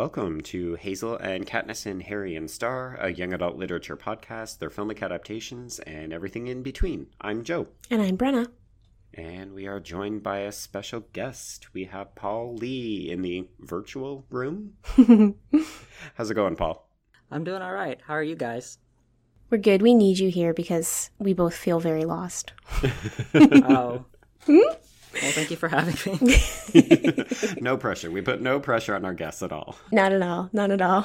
Welcome to Hazel and Katniss and Harry and Star, a young adult literature podcast, their filmic adaptations, and everything in between. I'm Joe. And I'm Brenna. And we are joined by a special guest. We have Paul Lee in the virtual room. How's it going, Paul? I'm doing all right. How are you guys? We're good. We need you here because we both feel very lost. Oh. Well, thank you for having me. No pressure. We put no pressure on our guests at all. Not at all. Not at all.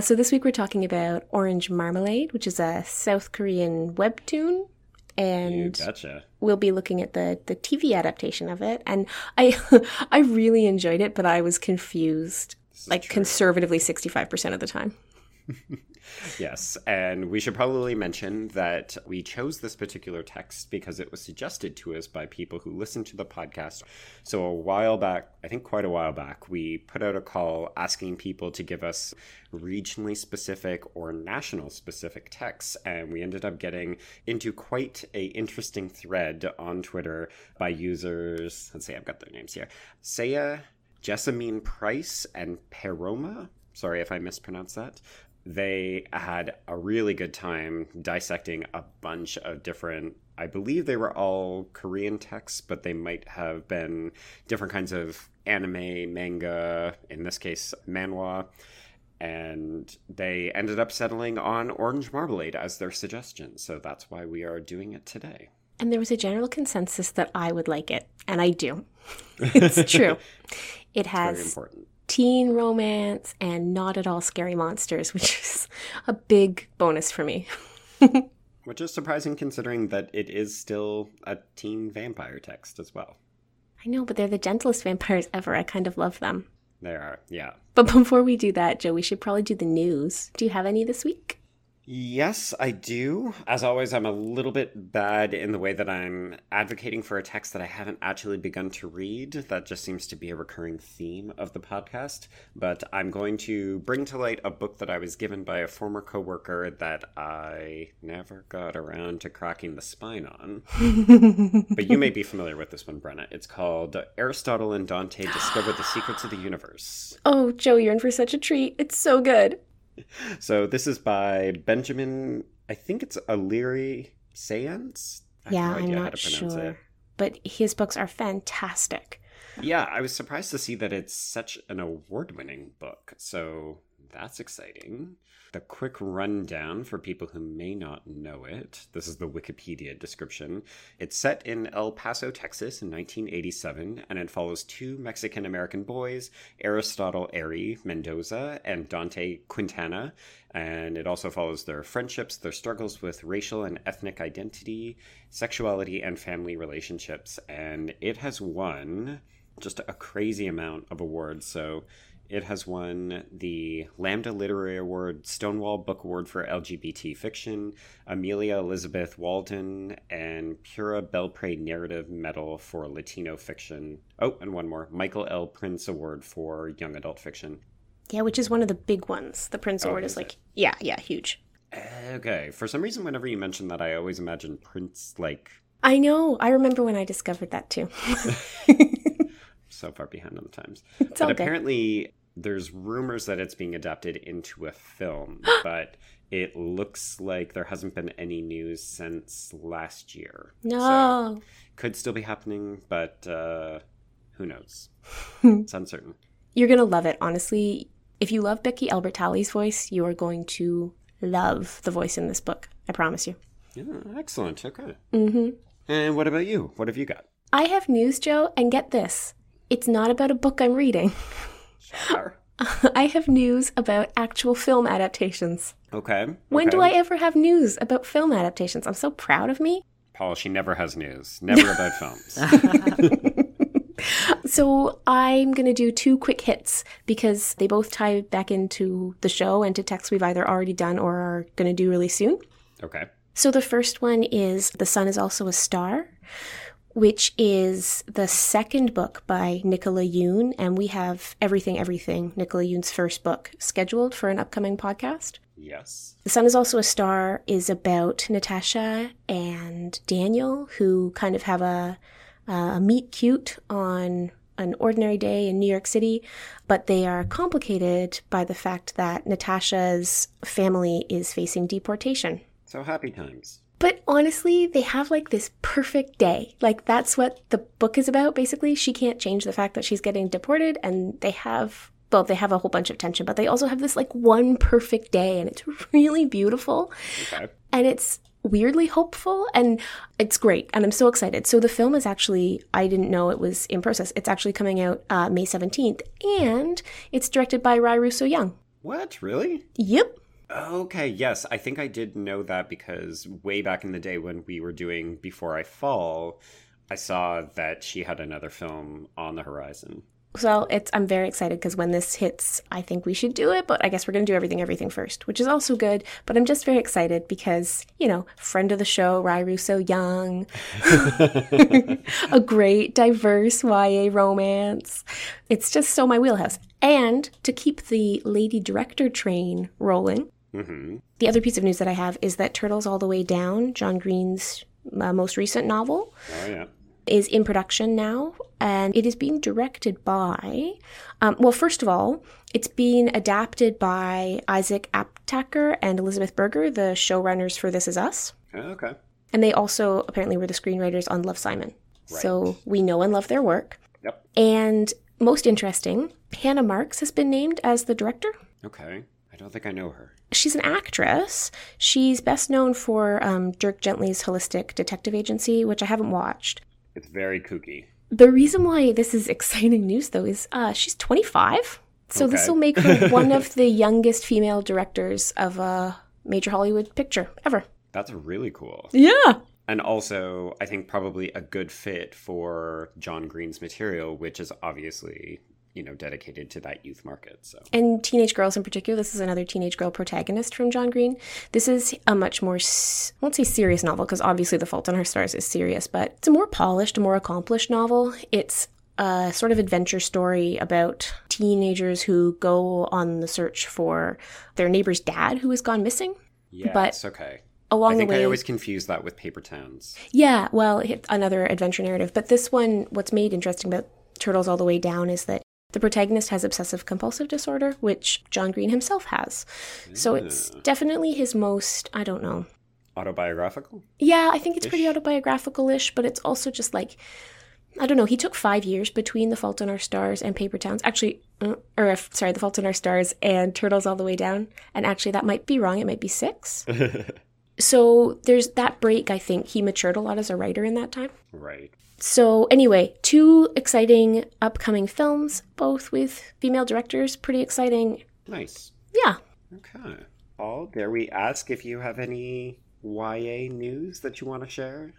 So this week we're talking about Orange Marmalade, which is a South Korean webtoon. And you betcha. We'll be looking at the TV adaptation of it. And I really enjoyed it, but I was confused, like true. Conservatively 65% of the time. Yes, and we should probably mention that we chose this particular text because it was suggested to us by people who listened to the podcast. So a while back, I think quite a while back, we put out a call asking people to give us regionally specific or national specific texts, and we ended up getting into quite a interesting thread on Twitter by users, let's see, I've got their names here, Saya, Jessamine Price, and Peroma. Sorry if I mispronounced that. They had a really good time dissecting a bunch of different, I believe they were all Korean texts, but they might have been different kinds of anime, manga, in this case, manhwa. And they ended up settling on Orange Marmalade as their suggestion. So that's why we are doing it today. And there was a general consensus that I would like it. And I do. It's true. It has... very important. Teen romance and not at all scary monsters, which is a big bonus for me. Which is surprising considering that it is still a teen vampire text as well. I know, but they're the gentlest vampires ever. I kind of love them. They are, yeah. But before we do that, Joe, we should probably do the news. Do you have any this week? Yes, I do. As always, I'm a little bit bad in the way that I'm advocating for a text that I haven't actually begun to read. That just seems to be a recurring theme of the podcast. But I'm going to bring to light a book that I was given by a former coworker that I never got around to cracking the spine on. But you may be familiar with this one, Brenna. It's called Aristotle and Dante Discover the Secrets of the Universe. Oh, Joe, you're in for such a treat. It's so good. So this is by Benjamin, I think it's O'Leary Seance? Yeah, I'm not sure. But his books are fantastic. Yeah, I was surprised to see that it's such an award-winning book. So that's exciting. The quick rundown for people who may not know it. This is the Wikipedia description. It's set in El Paso, Texas in 1987, and it follows two Mexican-American boys, Aristotle Airy Mendoza and Dante Quintana. And it also follows their friendships, their struggles with racial and ethnic identity, sexuality, and family relationships. And it has won just a crazy amount of awards. So it has won the Lambda Literary Award, Stonewall Book Award for LGBT Fiction, Amelia Elizabeth Walden, and Pura Belpre Narrative Medal for Latino Fiction. Oh, and one more, Michael L. Prince Award for Young Adult Fiction. Yeah, which is one of the big ones. The Prince Award is like, yeah, huge. Okay, for some reason, whenever you mention that, I always imagine Prince, like... I know, I remember when I discovered that too. So far behind on the times. It's but apparently there's rumors that it's being adapted into a film, but it looks like there hasn't been any news since last year. No. So, could still be happening, but who knows? It's uncertain. You're going to love it, honestly. If you love Becky Albertalli's voice, you are going to love the voice in this book. I promise you. Yeah, excellent. Okay. Mm-hmm. And what about you? What have you got? I have news, Joe, and get this. It's not about a book I'm reading. Sure. I have news about actual film adaptations. Okay. When do I ever have news about film adaptations? I'm so proud of me. Paul, she never has news. Never about films. So I'm going to do two quick hits because they both tie back into the show and to texts we've either already done or are going to do really soon. Okay. So the first one is The Sun is Also a Star, which is the second book by Nicola Yoon, and we have Everything, Nicola Yoon's first book, scheduled for an upcoming podcast. Yes. The Sun is Also a Star is about Natasha and Daniel, who kind of have a meet-cute on an ordinary day in New York City, but they are complicated by the fact that Natasha's family is facing deportation. So happy times. But honestly, they have like this perfect day. Like that's what the book is about, basically. She can't change the fact that she's getting deported, and they have, well, they have a whole bunch of tension, but they also have this like one perfect day, and it's really beautiful. Okay. And it's weirdly hopeful, and it's great, and I'm so excited. So the film is actually, I didn't know it was in process. It's actually coming out May 17th, and it's directed by Rye Russo-Young. What? Really? Yep. Okay, yes. I think I did know that because way back in the day when we were doing Before I Fall, I saw that she had another film on the horizon. So I'm very excited because when this hits, I think we should do it, but I guess we're going to do everything first, which is also good. But I'm just very excited because, you know, friend of the show, Rye Russo-Young, a great, diverse YA romance. It's just so my wheelhouse. And to keep the lady director train rolling, the other piece of news that I have is that Turtles All the Way Down, John Green's most recent novel, is in production now, and it is being directed by, well, first of all, it's being adapted by Isaac Aptaker and Elizabeth Berger, the showrunners for This Is Us. Okay. And they also apparently were the screenwriters on Love, Simon. Right. So we know and love their work. Yep. And most interesting, Hannah Marks has been named as the director. Okay. I don't think I know her. She's an actress. She's best known for Dirk Gently's Holistic Detective Agency, which I haven't watched. It's very kooky. The reason why this is exciting news, though, is she's 25. So okay. This will make her one of the youngest female directors of a major Hollywood picture ever. That's really cool. Yeah. And also, I think probably a good fit for John Green's material, which is obviously, you know, dedicated to that youth market. So. And teenage girls in particular. This is another teenage girl protagonist from John Green. This is a much more, I won't say serious novel, because obviously The Fault in Our Stars is serious, but it's a more polished, more accomplished novel. It's a sort of adventure story about teenagers who go on the search for their neighbor's dad who has gone missing. Yeah, but okay. Along I think the way, I always confuse that with Paper Towns. Yeah, well, another adventure narrative. But this one, what's made interesting about Turtles All the Way Down is that the protagonist has obsessive-compulsive disorder, which John Green himself has. Yeah. So it's definitely his most, I don't know. Autobiographical? Yeah, I think it's pretty autobiographical-ish, but it's also just like, I don't know, he took 5 years between The Fault in Our Stars and Paper Towns. Actually, The Fault in Our Stars and Turtles All the Way Down. And actually, that might be wrong. It might be 6. So there's that break, I think. He matured a lot as a writer in that time. Right. So anyway, 2 exciting upcoming films, both with female directors. Pretty exciting. Nice. Yeah. Okay. Paul, dare we ask if you have any YA news that you want to share?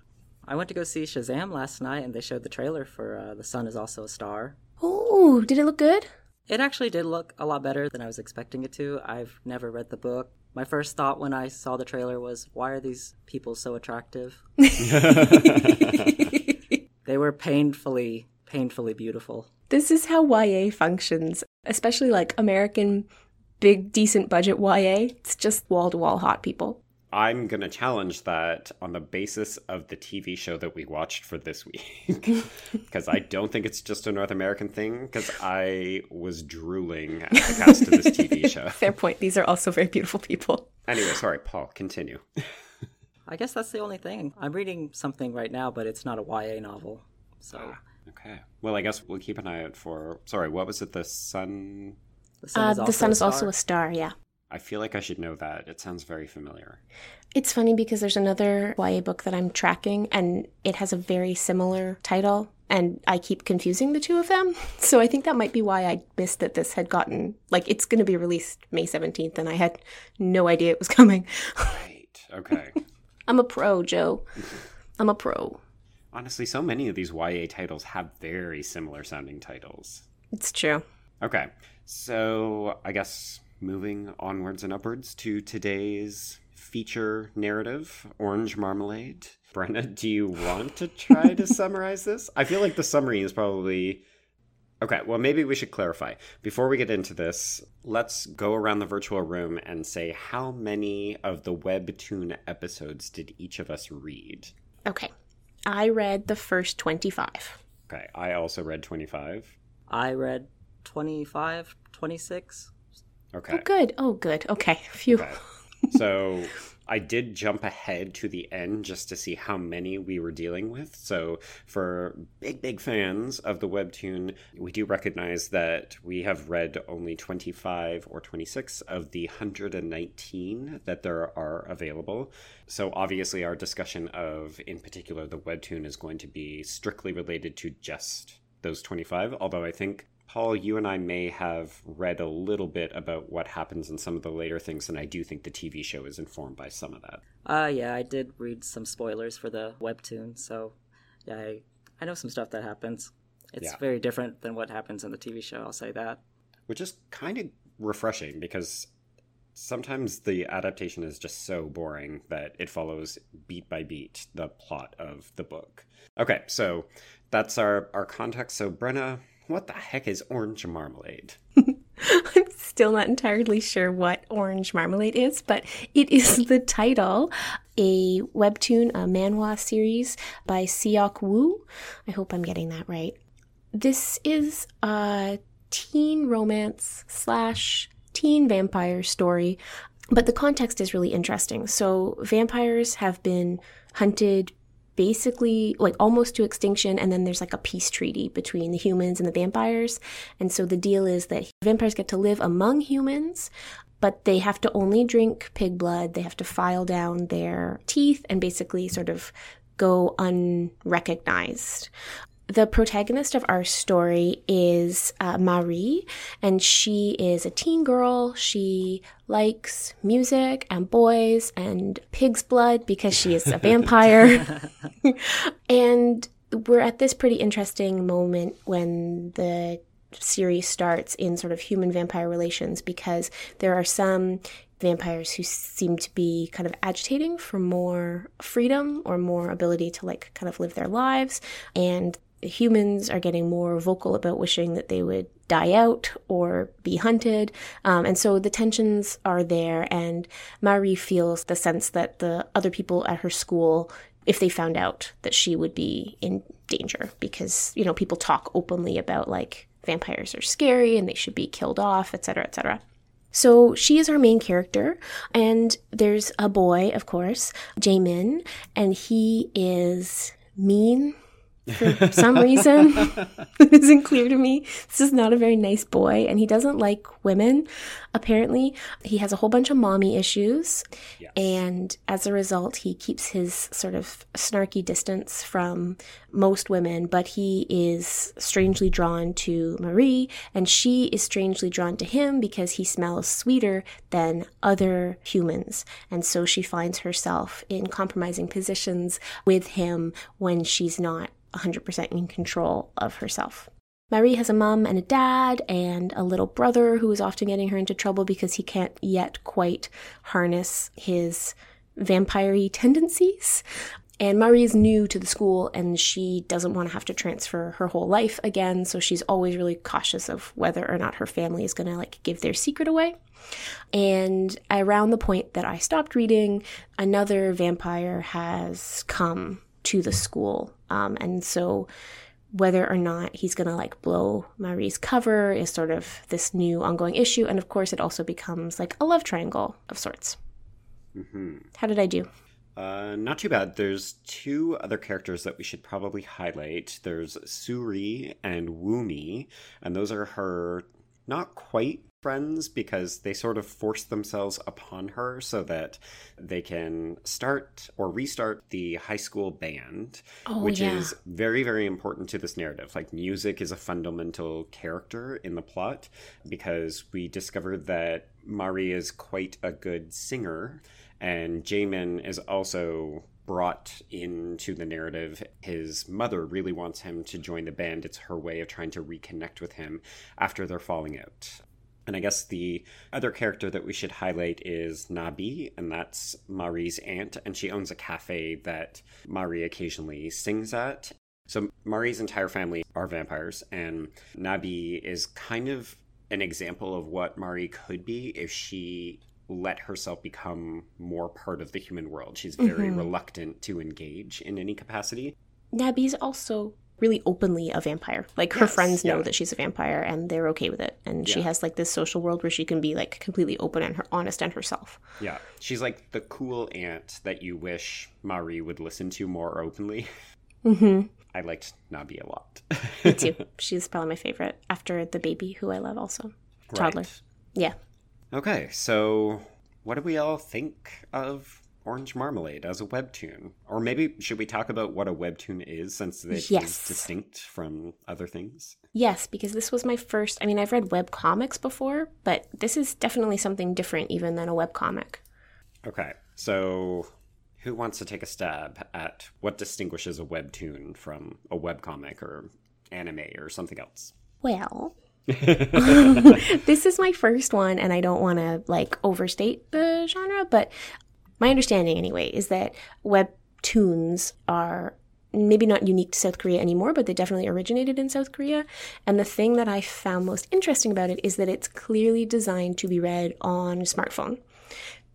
I went to go see Shazam last night, and they showed the trailer for The Sun is Also a Star. Oh, did it look good? It actually did look a lot better than I was expecting it to. I've never read the book. My first thought when I saw the trailer was, why are these people so attractive? They were painfully, painfully beautiful. This is how YA functions, especially like American big, decent budget YA. It's just wall-to-wall hot people. I'm going to challenge that on the basis of the TV show that we watched for this week, because I don't think it's just a North American thing, because I was drooling at the cast of this TV show. Fair point. These are also very beautiful people. Anyway, sorry, Paul, continue. I guess that's the only thing. I'm reading something right now, but it's not a YA novel. So okay. Well, I guess we'll keep an eye out for, sorry, what was it? The Sun is Also a Star, yeah. I feel like I should know that. It sounds very familiar. It's funny because there's another YA book that I'm tracking, and it has a very similar title, and I keep confusing the two of them. So I think that might be why I missed that this had gotten, like, it's going to be released May 17th, and I had no idea it was coming. Right. Okay. I'm a pro, Joe. I'm a pro. Honestly, so many of these YA titles have very similar sounding titles. It's true. Okay. So I guess moving onwards and upwards to today's feature narrative, Orange Marmalade. Brenna, do you want to try to summarize this? I feel like the summary is probably... Okay, well, maybe we should clarify. Before we get into this, let's go around the virtual room and say how many of the Webtoon episodes did each of us read? Okay. I read the first 25. Okay. I also read 25. I read 25, 26. Okay. Oh, good. Okay. Phew. Okay. So I did jump ahead to the end just to see how many we were dealing with. So for big fans of the webtoon, we do recognize that we have read only 25 or 26 of the 119 that there are available. So obviously our discussion of, in particular, the webtoon is going to be strictly related to just those 25, although I think, Paul, you and I may have read a little bit about what happens in some of the later things, and I do think the TV show is informed by some of that. Yeah, I did read some spoilers for the webtoon, so yeah, I know some stuff that happens. It's very different than what happens in the TV show, I'll say that. Which is kind of refreshing, because sometimes the adaptation is just so boring that it follows beat by beat the plot of the book. Okay, so that's our context. So Brenna, what the heck is Orange Marmalade? I'm still not entirely sure what Orange Marmalade is, but it is the title, a webtoon, a manhwa series by Siok Wu. I hope I'm getting that right. This is a teen romance / teen vampire story, but the context is really interesting. So vampires have been hunted basically like almost to extinction, and then there's like a peace treaty between the humans and the vampires, and so the deal is that vampires get to live among humans, but they have to only drink pig blood, they have to file down their teeth and basically sort of go unrecognized. The protagonist of our story is Marie, and she is a teen girl. She likes music and boys and pig's blood because she is a vampire. And we're at this pretty interesting moment when the series starts in sort of human-vampire relations, because there are some vampires who seem to be kind of agitating for more freedom or more ability to like kind of live their lives, and humans are getting more vocal about wishing that they would die out or be hunted. And so the tensions are there, and Marie feels the sense that the other people at her school, if they found out, that she would be in danger because, you know, people talk openly about like vampires are scary and they should be killed off, etc., etc. So she is our main character, and there's a boy, of course, Jaemin, and he is mean for some reason. It isn't clear to me. This is not a very nice boy, and he doesn't like women, apparently. He has a whole bunch of mommy issues, yes. And as a result, he keeps his sort of snarky distance from most women, but he is strangely drawn to Marie, and she is strangely drawn to him because he smells sweeter than other humans, and so she finds herself in compromising positions with him when she's not 100% in control of herself. Marie has a mom and a dad and a little brother who is often getting her into trouble because he can't yet quite harness his vampire-y tendencies. And Marie is new to the school, and she doesn't want to have to transfer her whole life again, so she's always really cautious of whether or not her family is going to like give their secret away. And around the point that I stopped reading, another vampire has come to the school. And so whether or not he's going to like blow Marie's cover is sort of this new ongoing issue. And of course, it also becomes like a love triangle of sorts. Mm-hmm. How did I do? Not too bad. There's two other characters that we should probably highlight. There's Suri and Woomi, and those are her not quite friends because they sort of force themselves upon her so that they can start or restart the high school band, which is very, very important to this narrative. Like, music is a fundamental character in the plot because we discovered that Marie is quite a good singer, and Jaemin is also brought into the narrative. His mother really wants him to join the band. It's her way of trying to reconnect with him after they're falling out. And I guess the other character that we should highlight is Nabi, and that's Marie's aunt, and she owns a cafe that Marie occasionally sings at. So Marie's entire family are vampires, and Nabi is kind of an example of what Marie could be if she let herself become more part of the human world. She's very reluctant to engage in any capacity. Nabi's also really openly a vampire. Like, her friends know that she's a vampire and they're okay with it. And she has like this social world where she can be like completely open and honest and herself. Yeah. She's like the cool aunt that you wish Marie would listen to more openly. Mm-hmm. I liked Nabi a lot. Me too. She's probably my favorite after the baby, who I love also. Right. Toddler. Yeah. Okay. So what do we all think of Orange Marmalade as a webtoon? Or maybe should we talk about what a webtoon is, since it is distinct from other things? Yes, because this was my first. I mean, I've read webcomics before, but this is definitely something different even than a webcomic. Okay. So who wants to take a stab at what distinguishes a webtoon from a webcomic or anime or something else? Well, this is my first one, and I don't want to like overstate the genre, but my understanding, anyway, is that webtoons are maybe not unique to South Korea anymore, but they definitely originated in South Korea. And the thing that I found most interesting about it is that it's clearly designed to be read on a smartphone.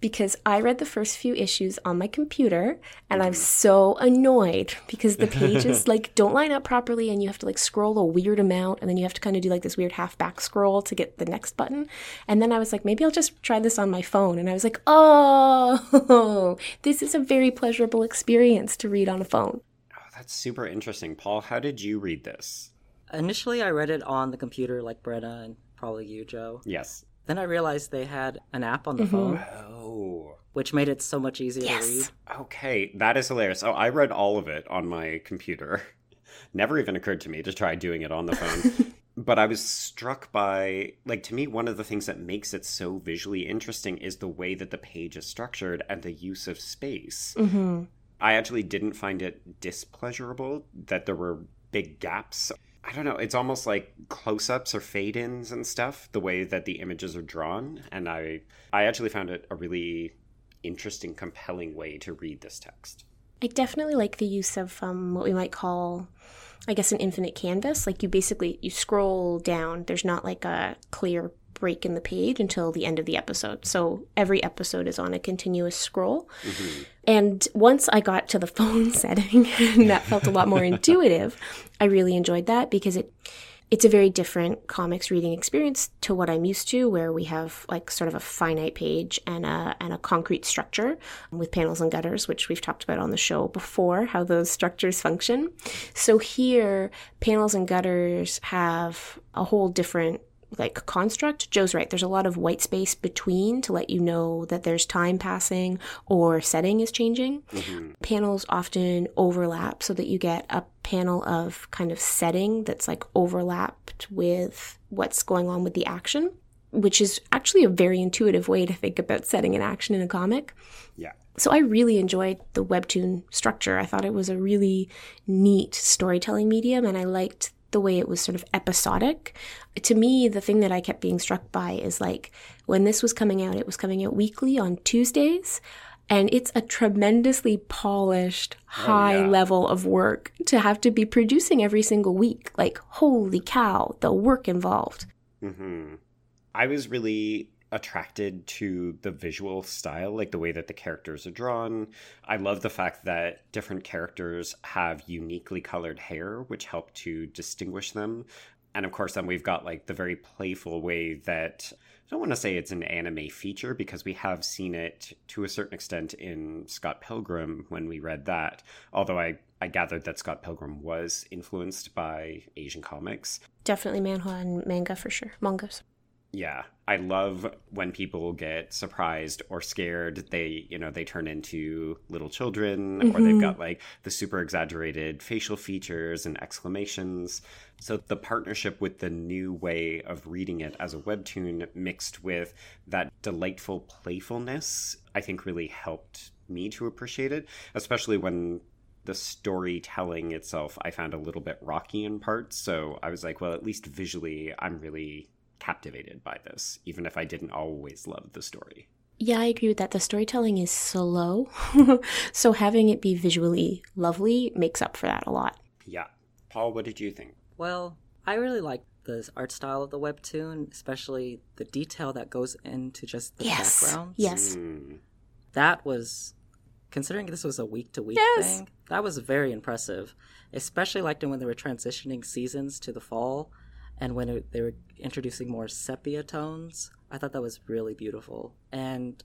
Because I read the first few issues on my computer, and I'm so annoyed because the pages like don't line up properly, and you have to like scroll a weird amount, and then you have to kind of do like this weird half back scroll to get the next button. And then I was like, maybe I'll just try this on my phone. And I was like, oh, this is a very pleasurable experience to read on a phone. Oh, that's super interesting. Paul, how did you read this? Initially, I read it on the computer like Brenna and probably you, Joe. Yes. Then I realized they had an app on the phone, which made it so much easier to read. Okay, that is hilarious. Oh, I read all of it on my computer. Never even occurred to me to try doing it on the phone. But I was struck by, like, to me, one of the things that makes it so visually interesting is the way that the page is structured and the use of space. Mm-hmm. I actually didn't find it displeasurable that there were big gaps. I don't know, it's almost like close-ups or fade-ins and stuff, the way that the images are drawn. And I actually found it a really interesting, compelling way to read this text. I definitely like the use of what we might call, I guess, an infinite canvas. Like, you basically, you scroll down. There's not like a clear break in the page until the end of the episode. So every episode is on a continuous scroll. Mm-hmm. And once I got to the phone setting, and that felt a lot more intuitive, I really enjoyed that because it's a very different comics reading experience to what I'm used to, where we have like sort of a finite page and a concrete structure with panels and gutters, which we've talked about on the show before, how those structures function. So here, panels and gutters have a whole different like construct. Joe's right. There's a lot of white space between to let you know that there's time passing or setting is changing. Mm-hmm. Panels often overlap so that you get a panel of kind of setting that's like overlapped with what's going on with the action, which is actually a very intuitive way to think about setting an action in a comic. Yeah. So I really enjoyed the webtoon structure. I thought it was a really neat storytelling medium, and I liked the way it was sort of episodic. To me, the thing that I kept being struck by is like when this was coming out, it was coming out weekly on Tuesdays. And it's a tremendously polished, high level of work to have to be producing every single week. Like, holy cow, the work involved. Mm-hmm. I was really attracted to the visual style, like the way that the characters are drawn. I love the fact that different characters have uniquely colored hair, which help to distinguish them. And of course, then we've got like the very playful way that, I don't want to say it's an anime feature, because we have seen it to a certain extent in Scott Pilgrim when we read that, although I gathered that Scott Pilgrim was influenced by Asian comics. Definitely manhwa and manga for sure. Mangas. Yeah, I love when people get surprised or scared. They, you know, they turn into little children, or they've got like the super exaggerated facial features and exclamations. So the partnership with the new way of reading it as a webtoon mixed with that delightful playfulness, I think really helped me to appreciate it, especially when the storytelling itself I found a little bit rocky in parts. So I was like, well, at least visually, I'm really captivated by this, even if I didn't always love the story. Yeah, I agree with that. The storytelling is slow. So having it be visually lovely makes up for that a lot. Yeah. Paul, what did you think? Well, I really like the art style of the webtoon, especially the detail that goes into just the background. Yes. That was considering this was a week-to-week thing, that was very impressive. Especially liked it when they were transitioning seasons to the fall and when they were introducing more sepia tones. I thought that was really beautiful. And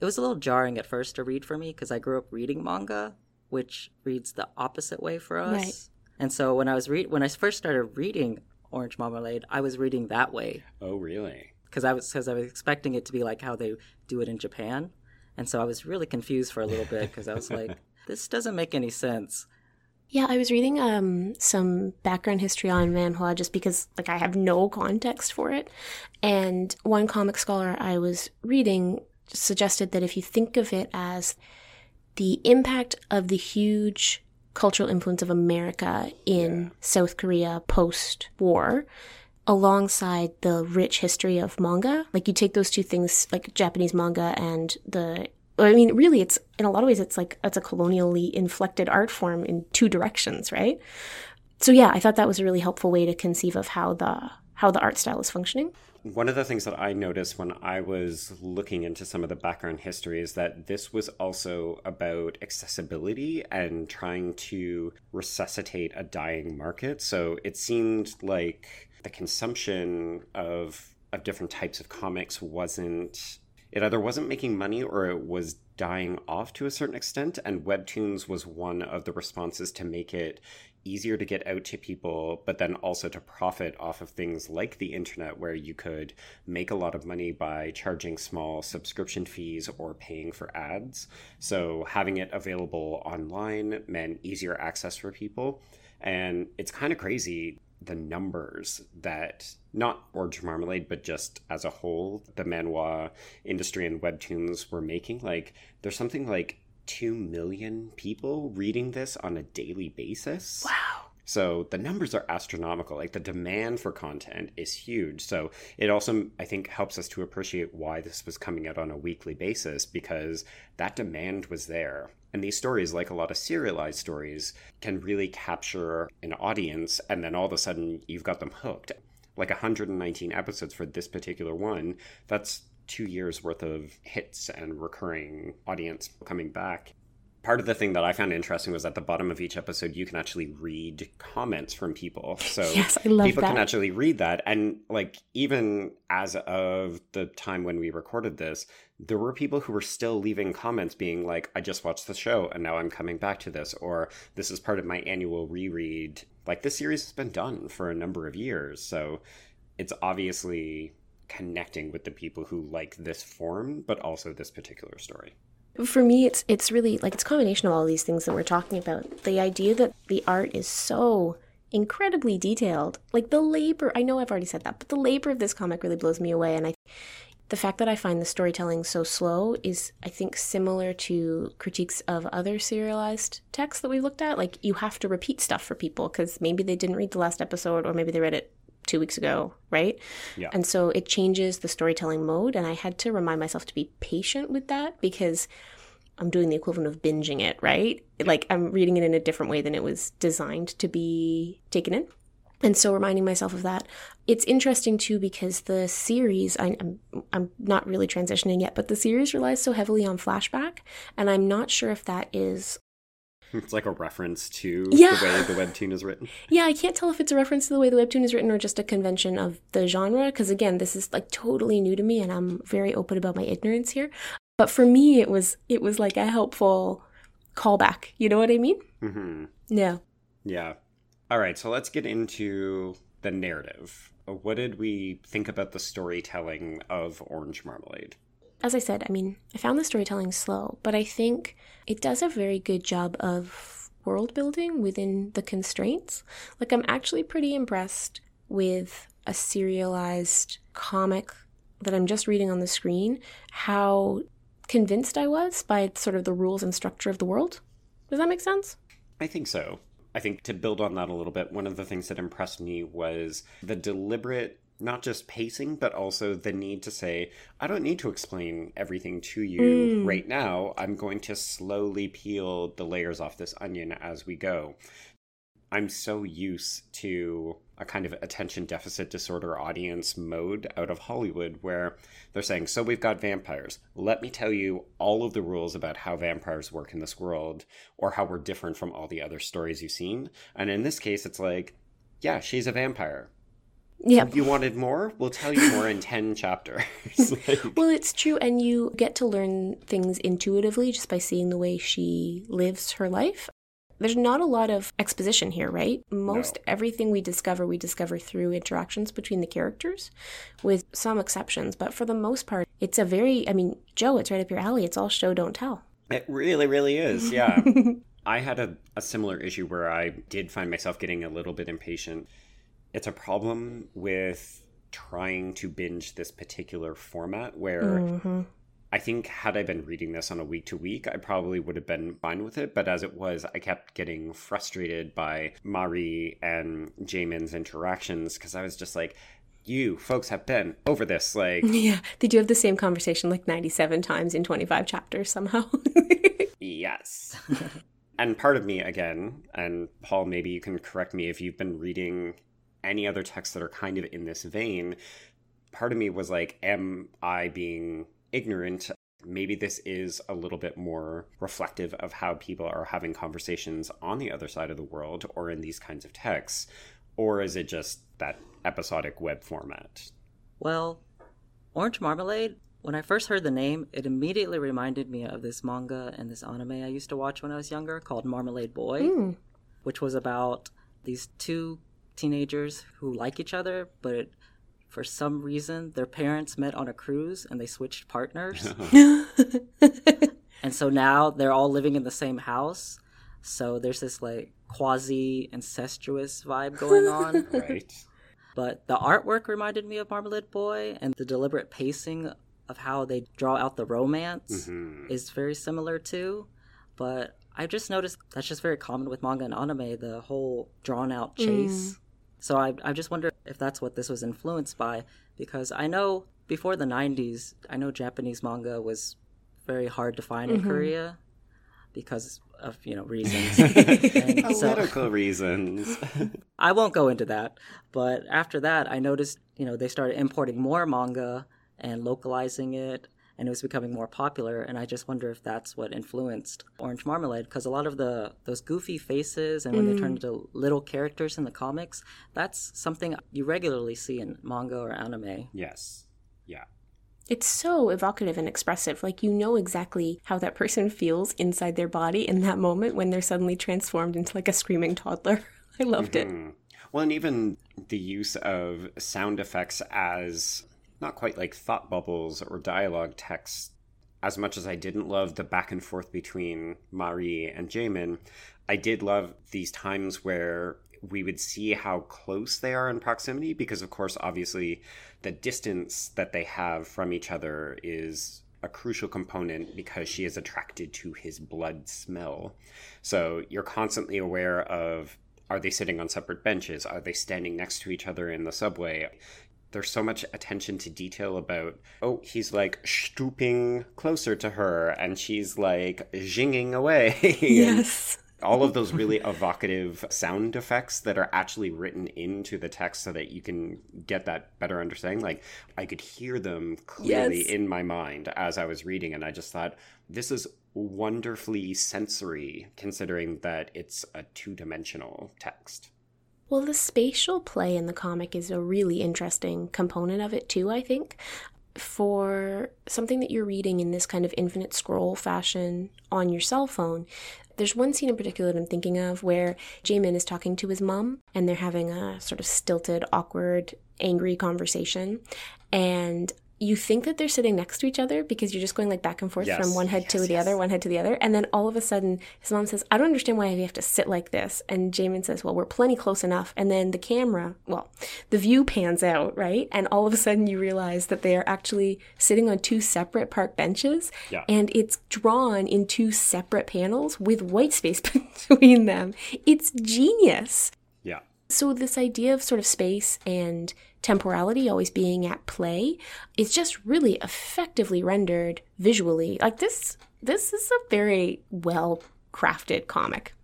it was a little jarring at first to read for me because I grew up reading manga, which reads the opposite way for us. Right. And so when I was when I first started reading Orange Marmalade, I was reading that way. Oh, really? Because I was expecting it to be like how they do it in Japan. And so I was really confused for a little bit because I was like, this doesn't make any sense. Yeah, I was reading some background history on manhwa just because like I have no context for it. And one comic scholar I was reading suggested that if you think of it as the impact of the huge cultural influence of America in South Korea post-war alongside the rich history of manga. Like you take those two things, like Japanese manga and really it's in a lot of ways it's a colonially inflected art form in two directions, right? So yeah, I thought that was a really helpful way to conceive of how the art style is functioning. One of the things that I noticed when I was looking into some of the background history is that this was also about accessibility and trying to resuscitate a dying market. So it seemed like the consumption of different types of comics wasn't making money or it was dying off to a certain extent. And Webtoons was one of the responses to make it easier to get out to people, but then also to profit off of things like the internet where you could make a lot of money by charging small subscription fees or paying for ads. So having it available online meant easier access for people. And it's kind of crazy the numbers that, not Orange Marmalade, but just as a whole, the manhwa industry and Webtoons were making. Like, there's something like 2 million people reading this on a daily basis. Wow. So the numbers are astronomical. Like the demand for content is huge. So it also, I think, helps us to appreciate why this was coming out on a weekly basis, because that demand was there. And these stories, like a lot of serialized stories, can really capture an audience. And then all of a sudden you've got them hooked. Like 119 episodes for this particular one. That's 2 years worth of hits and recurring audience coming back. Part of the thing that I found interesting was at the bottom of each episode, you can actually read comments from people. So yes, I love people that. Can actually read that. And like, even as of the time when we recorded this, there were people who were still leaving comments being like, I just watched the show and now I'm coming back to this, or this is part of my annual reread. Like this series has been done for a number of years. So it's obviously connecting with the people who like this form, but also this particular story. For me, it's really like it's a combination of all these things that we're talking about. The idea that the art is so incredibly detailed, like the labor, I know I've already said that, but the labor of this comic really blows me away. And the fact that I find the storytelling so slow is, I think, similar to critiques of other serialized texts that we've looked at. Like you have to repeat stuff for people because maybe they didn't read the last episode or maybe they read it 2 weeks ago, right? Yeah. And so it changes the storytelling mode, and I had to remind myself to be patient with that because I'm doing the equivalent of binging it, right? Like I'm reading it in a different way than it was designed to be taken in. And so reminding myself of that. It's interesting too because the series, I'm not really transitioning yet, but the series relies so heavily on flashback, and I'm not sure if that is... It's like a reference to the way the webtoon is written. Yeah, I can't tell if it's a reference to the way the webtoon is written or just a convention of the genre. Because again, this is like totally new to me and I'm very open about my ignorance here. But for me, it was like a helpful callback. You know what I mean? Mm-hmm. Yeah. Yeah. All right, so let's get into the narrative. What did we think about the storytelling of Orange Marmalade? As I said, I mean, I found the storytelling slow, but I think it does a very good job of world building within the constraints. Like, I'm actually pretty impressed with a serialized comic that I'm just reading on the screen, how convinced I was by sort of the rules and structure of the world. Does that make sense? I think so. I think to build on that a little bit, one of the things that impressed me was the deliberate not just pacing, but also the need to say, I don't need to explain everything to you right now. I'm going to slowly peel the layers off this onion as we go. I'm so used to a kind of attention deficit disorder audience mode out of Hollywood, where they're saying, so we've got vampires. Let me tell you all of the rules about how vampires work in this world, or how we're different from all the other stories you've seen. And in this case, it's like, yeah, she's a vampire. Yeah. If you wanted more, we'll tell you more in 10 chapters. Like... Well, it's true. And you get to learn things intuitively just by seeing the way she lives her life. There's not a lot of exposition here, right? Everything we discover through interactions between the characters, with some exceptions. But for the most part, it's a very, Joe, it's right up your alley. It's all show, don't tell. It really, really is, yeah. I had a similar issue where I did find myself getting a little bit impatient. It's a problem with trying to binge this particular format where... Mm-hmm. I think had I been reading this on a week-to-week, I probably would have been fine with it. But as it was, I kept getting frustrated by Mari and Jaemin's interactions because I was just like, you folks have been over this. Like, yeah, they do have the same conversation like 97 times in 25 chapters somehow. Yes. And part of me, again, and Paul, maybe you can correct me if you've been reading any other texts that are kind of in this vein, part of me was like, am I being... ignorant? Maybe this is a little bit more reflective of how people are having conversations on the other side of the world or in these kinds of texts, or is it just that episodic web format? Well, Orange Marmalade, when I first heard the name, it immediately reminded me of this manga and this anime I used to watch when I was younger called Marmalade Boy, which was about these two teenagers who like each other, but for some reason, their parents met on a cruise and they switched partners. And so now they're all living in the same house. So there's this like quasi-incestuous vibe going on. Right. But the artwork reminded me of Marmalade Boy, and the deliberate pacing of how they draw out the romance is very similar too. But I've just noticed that's just very common with manga and anime, the whole drawn-out chase. So I just wonder if that's what this was influenced by, because I know before the 90s, I know Japanese manga was very hard to find in Korea because of, reasons. Political reasons. I won't go into that. But after that, I noticed, they started importing more manga and localizing it, and it was becoming more popular. And I just wonder if that's what influenced Orange Marmalade, because a lot of those goofy faces and when they turn into little characters in the comics, that's something you regularly see in manga or anime. Yes. Yeah. It's so evocative and expressive. Like, exactly how that person feels inside their body in that moment when they're suddenly transformed into like a screaming toddler. I loved it. Well, and even the use of sound effects as... not quite like thought bubbles or dialogue text. As much as I didn't love the back and forth between Mari and Jaemin, I did love these times where we would see how close they are in proximity, because of course, obviously, the distance that they have from each other is a crucial component because she is attracted to his blood smell. So you're constantly aware of, are they sitting on separate benches? Are they standing next to each other in the subway? There's so much attention to detail about, he's like stooping closer to her and she's like zinging away. Yes. All of those really evocative sound effects that are actually written into the text so that you can get that better understanding. Like, I could hear them clearly in my mind as I was reading, and I just thought, this is wonderfully sensory considering that it's a two-dimensional text. Well, the spatial play in the comic is a really interesting component of it too, I think. For something that you're reading in this kind of infinite scroll fashion on your cell phone, there's one scene in particular that I'm thinking of where Jaemin is talking to his mom and they're having a sort of stilted, awkward, angry conversation. And you think that they're sitting next to each other because you're just going like back and forth from one head to the other, one head to the other. And then all of a sudden, his mom says, I don't understand why we have to sit like this. And Jaemin says, well, we're plenty close enough. And then the view pans out, right? And all of a sudden you realize that they are actually sitting on two separate park benches. Yeah. And it's drawn in two separate panels with white space between them. It's genius. Yeah. So this idea of sort of space and temporality always being at play is just really effectively rendered visually. Like, this is a very well crafted comic.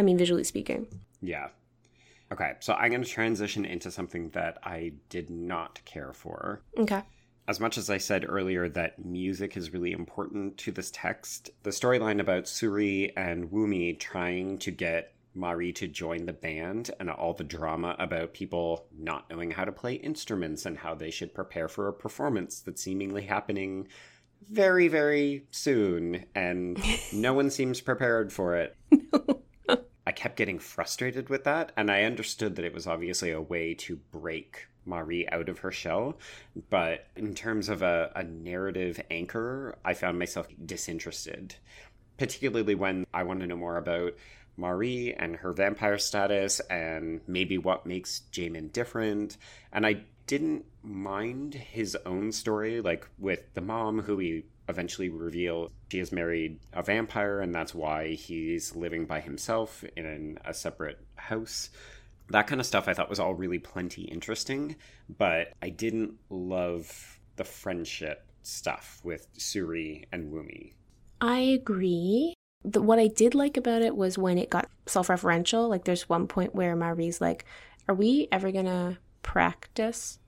Visually speaking. Yeah. Okay, so I'm going to transition into something that I did not care for. Okay. As much as I said earlier that music is really important to this text, the storyline about Suri and Woomi trying to get Mari to join the band and all the drama about people not knowing how to play instruments and how they should prepare for a performance that's seemingly happening very, very soon, and no one seems prepared for it. No. I kept getting frustrated with that, and I understood that it was obviously a way to break Mari out of her shell, but in terms of a narrative anchor, I found myself disinterested, particularly when I want to know more about Mari and her vampire status and maybe what makes Jaemin different. And I didn't mind his own story, like with the mom who he eventually reveals she has married a vampire and that's why he's living by himself in a separate house. That kind of stuff I thought was all really plenty interesting, but I didn't love the friendship stuff with Suri and Woomi. I agree. What I did like about it was when it got self-referential. Like, there's one point where Mari's like, are we ever going to practice?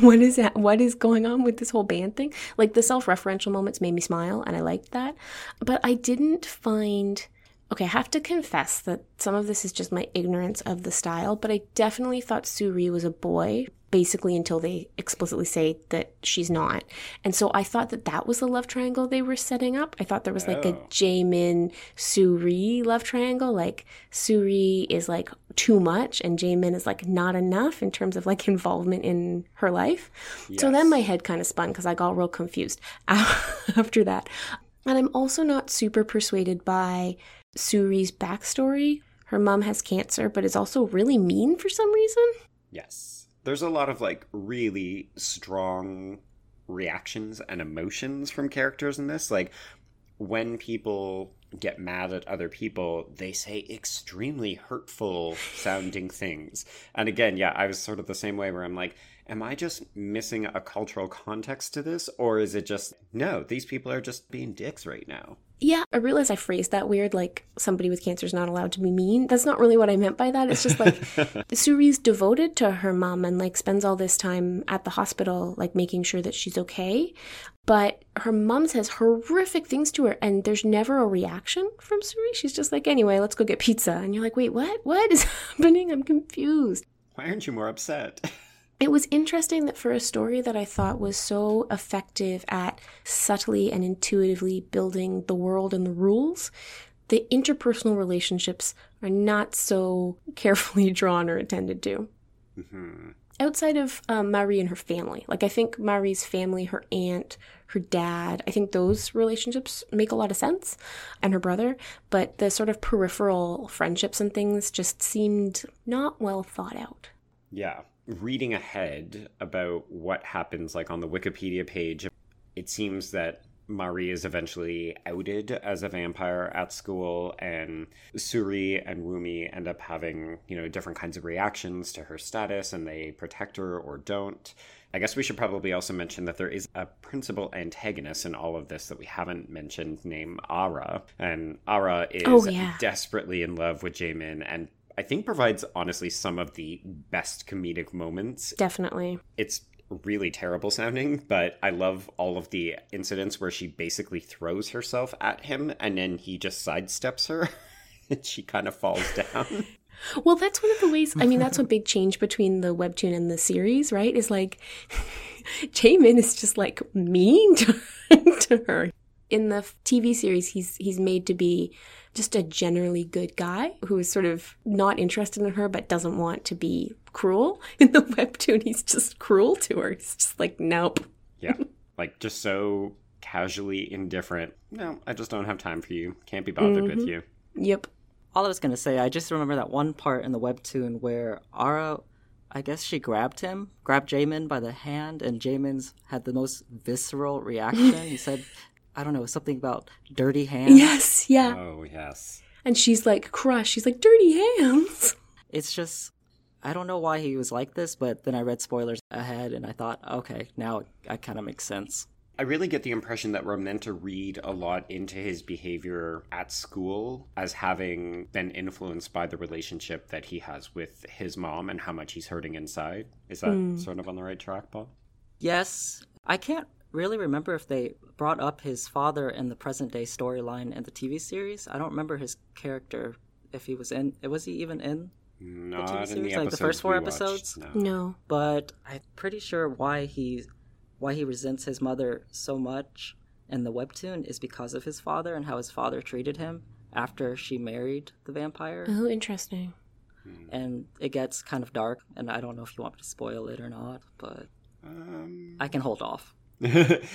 What is that? What is going on with this whole band thing? Like, the self-referential moments made me smile, and I liked that. But I didn't find... Okay, I have to confess that some of this is just my ignorance of the style, but I definitely thought Suri was a boy, basically until they explicitly say that she's not. And so I thought that that was the love triangle they were setting up. I thought there was like a Jaemin-Suri love triangle, like Suri is like too much and Jaemin is like not enough in terms of like involvement in her life. Yes. So then my head kind of spun because I got real confused after that. And I'm also not super persuaded by Suri's backstory. Her mom has cancer, but is also really mean for some reason. Yes. There's a lot of, like, really strong reactions and emotions from characters in this. Like, when people get mad at other people, they say extremely hurtful-sounding things. And again, yeah, I was sort of the same way where I'm like, am I just missing a cultural context to this? Or is it just, no, these people are just being dicks right now? Yeah, I realize I phrased that weird, like, somebody with cancer is not allowed to be mean. That's not really what I meant by that. It's just, like, Suri's devoted to her mom and, like, spends all this time at the hospital, like, making sure that she's okay. But her mom says horrific things to her, and there's never a reaction from Suri. She's just like, anyway, let's go get pizza. And you're like, wait, what? What is happening? I'm confused. Why aren't you more upset? It was interesting that for a story that I thought was so effective at subtly and intuitively building the world and the rules, the interpersonal relationships are not so carefully drawn or attended to. Mm-hmm. Outside of Mari and her family. Like, I think Mari's family, her aunt, her dad, I think those relationships make a lot of sense, and her brother. But the sort of peripheral friendships and things just seemed not well thought out. Yeah. Reading ahead about what happens, like, on the Wikipedia page, it seems that Mari is eventually outed as a vampire at school, and Suri and Woomi end up having, you know, different kinds of reactions to her status, and they protect her or don't. I guess we should probably also mention that there is a principal antagonist in all of this that we haven't mentioned, named Ara. And Ara is desperately in love with Jaemin, and I think provides, honestly, some of the best comedic moments. Definitely. It's really terrible sounding, but I love all of the incidents where she basically throws herself at him and then he just sidesteps her and she kind of falls down. Well, that's one of the ways, I mean, that's a big change between the webtoon and the series, right? Is like, Jaemin is just like mean to her. In the TV series, he's made to be just a generally good guy who is sort of not interested in her but doesn't want to be cruel. In the webtoon, he's just cruel to her. He's just like, nope. Yeah, like just so casually indifferent. No, I just don't have time for you. Can't be bothered with you. Yep. All I was going to say, I just remember that one part in the webtoon where Ara, I guess she grabbed Jaemin by the hand, and Jaemin's had the most visceral reaction. He said... I don't know, something about dirty hands. Yes, yeah. Oh, yes. And she's like crushed. She's like, dirty hands. It's just, I don't know why he was like this, but then I read spoilers ahead and I thought, okay, now it kind of makes sense. I really get the impression that we're meant to read a lot into his behavior at school as having been influenced by the relationship that he has with his mom and how much he's hurting inside. Is that sort of on the right track, Paul? Yes. I can't really remember if they brought up his father in the present day storyline in the TV series. I don't remember his character, if he was in, was he even in? Not the TV series? In the like the first 4 episodes? No. But I'm pretty sure why he resents his mother so much in the webtoon is because of his father and how his father treated him after she married the vampire. Oh, interesting. And it gets kind of dark, and I don't know if you want me to spoil it or not, but I can hold off.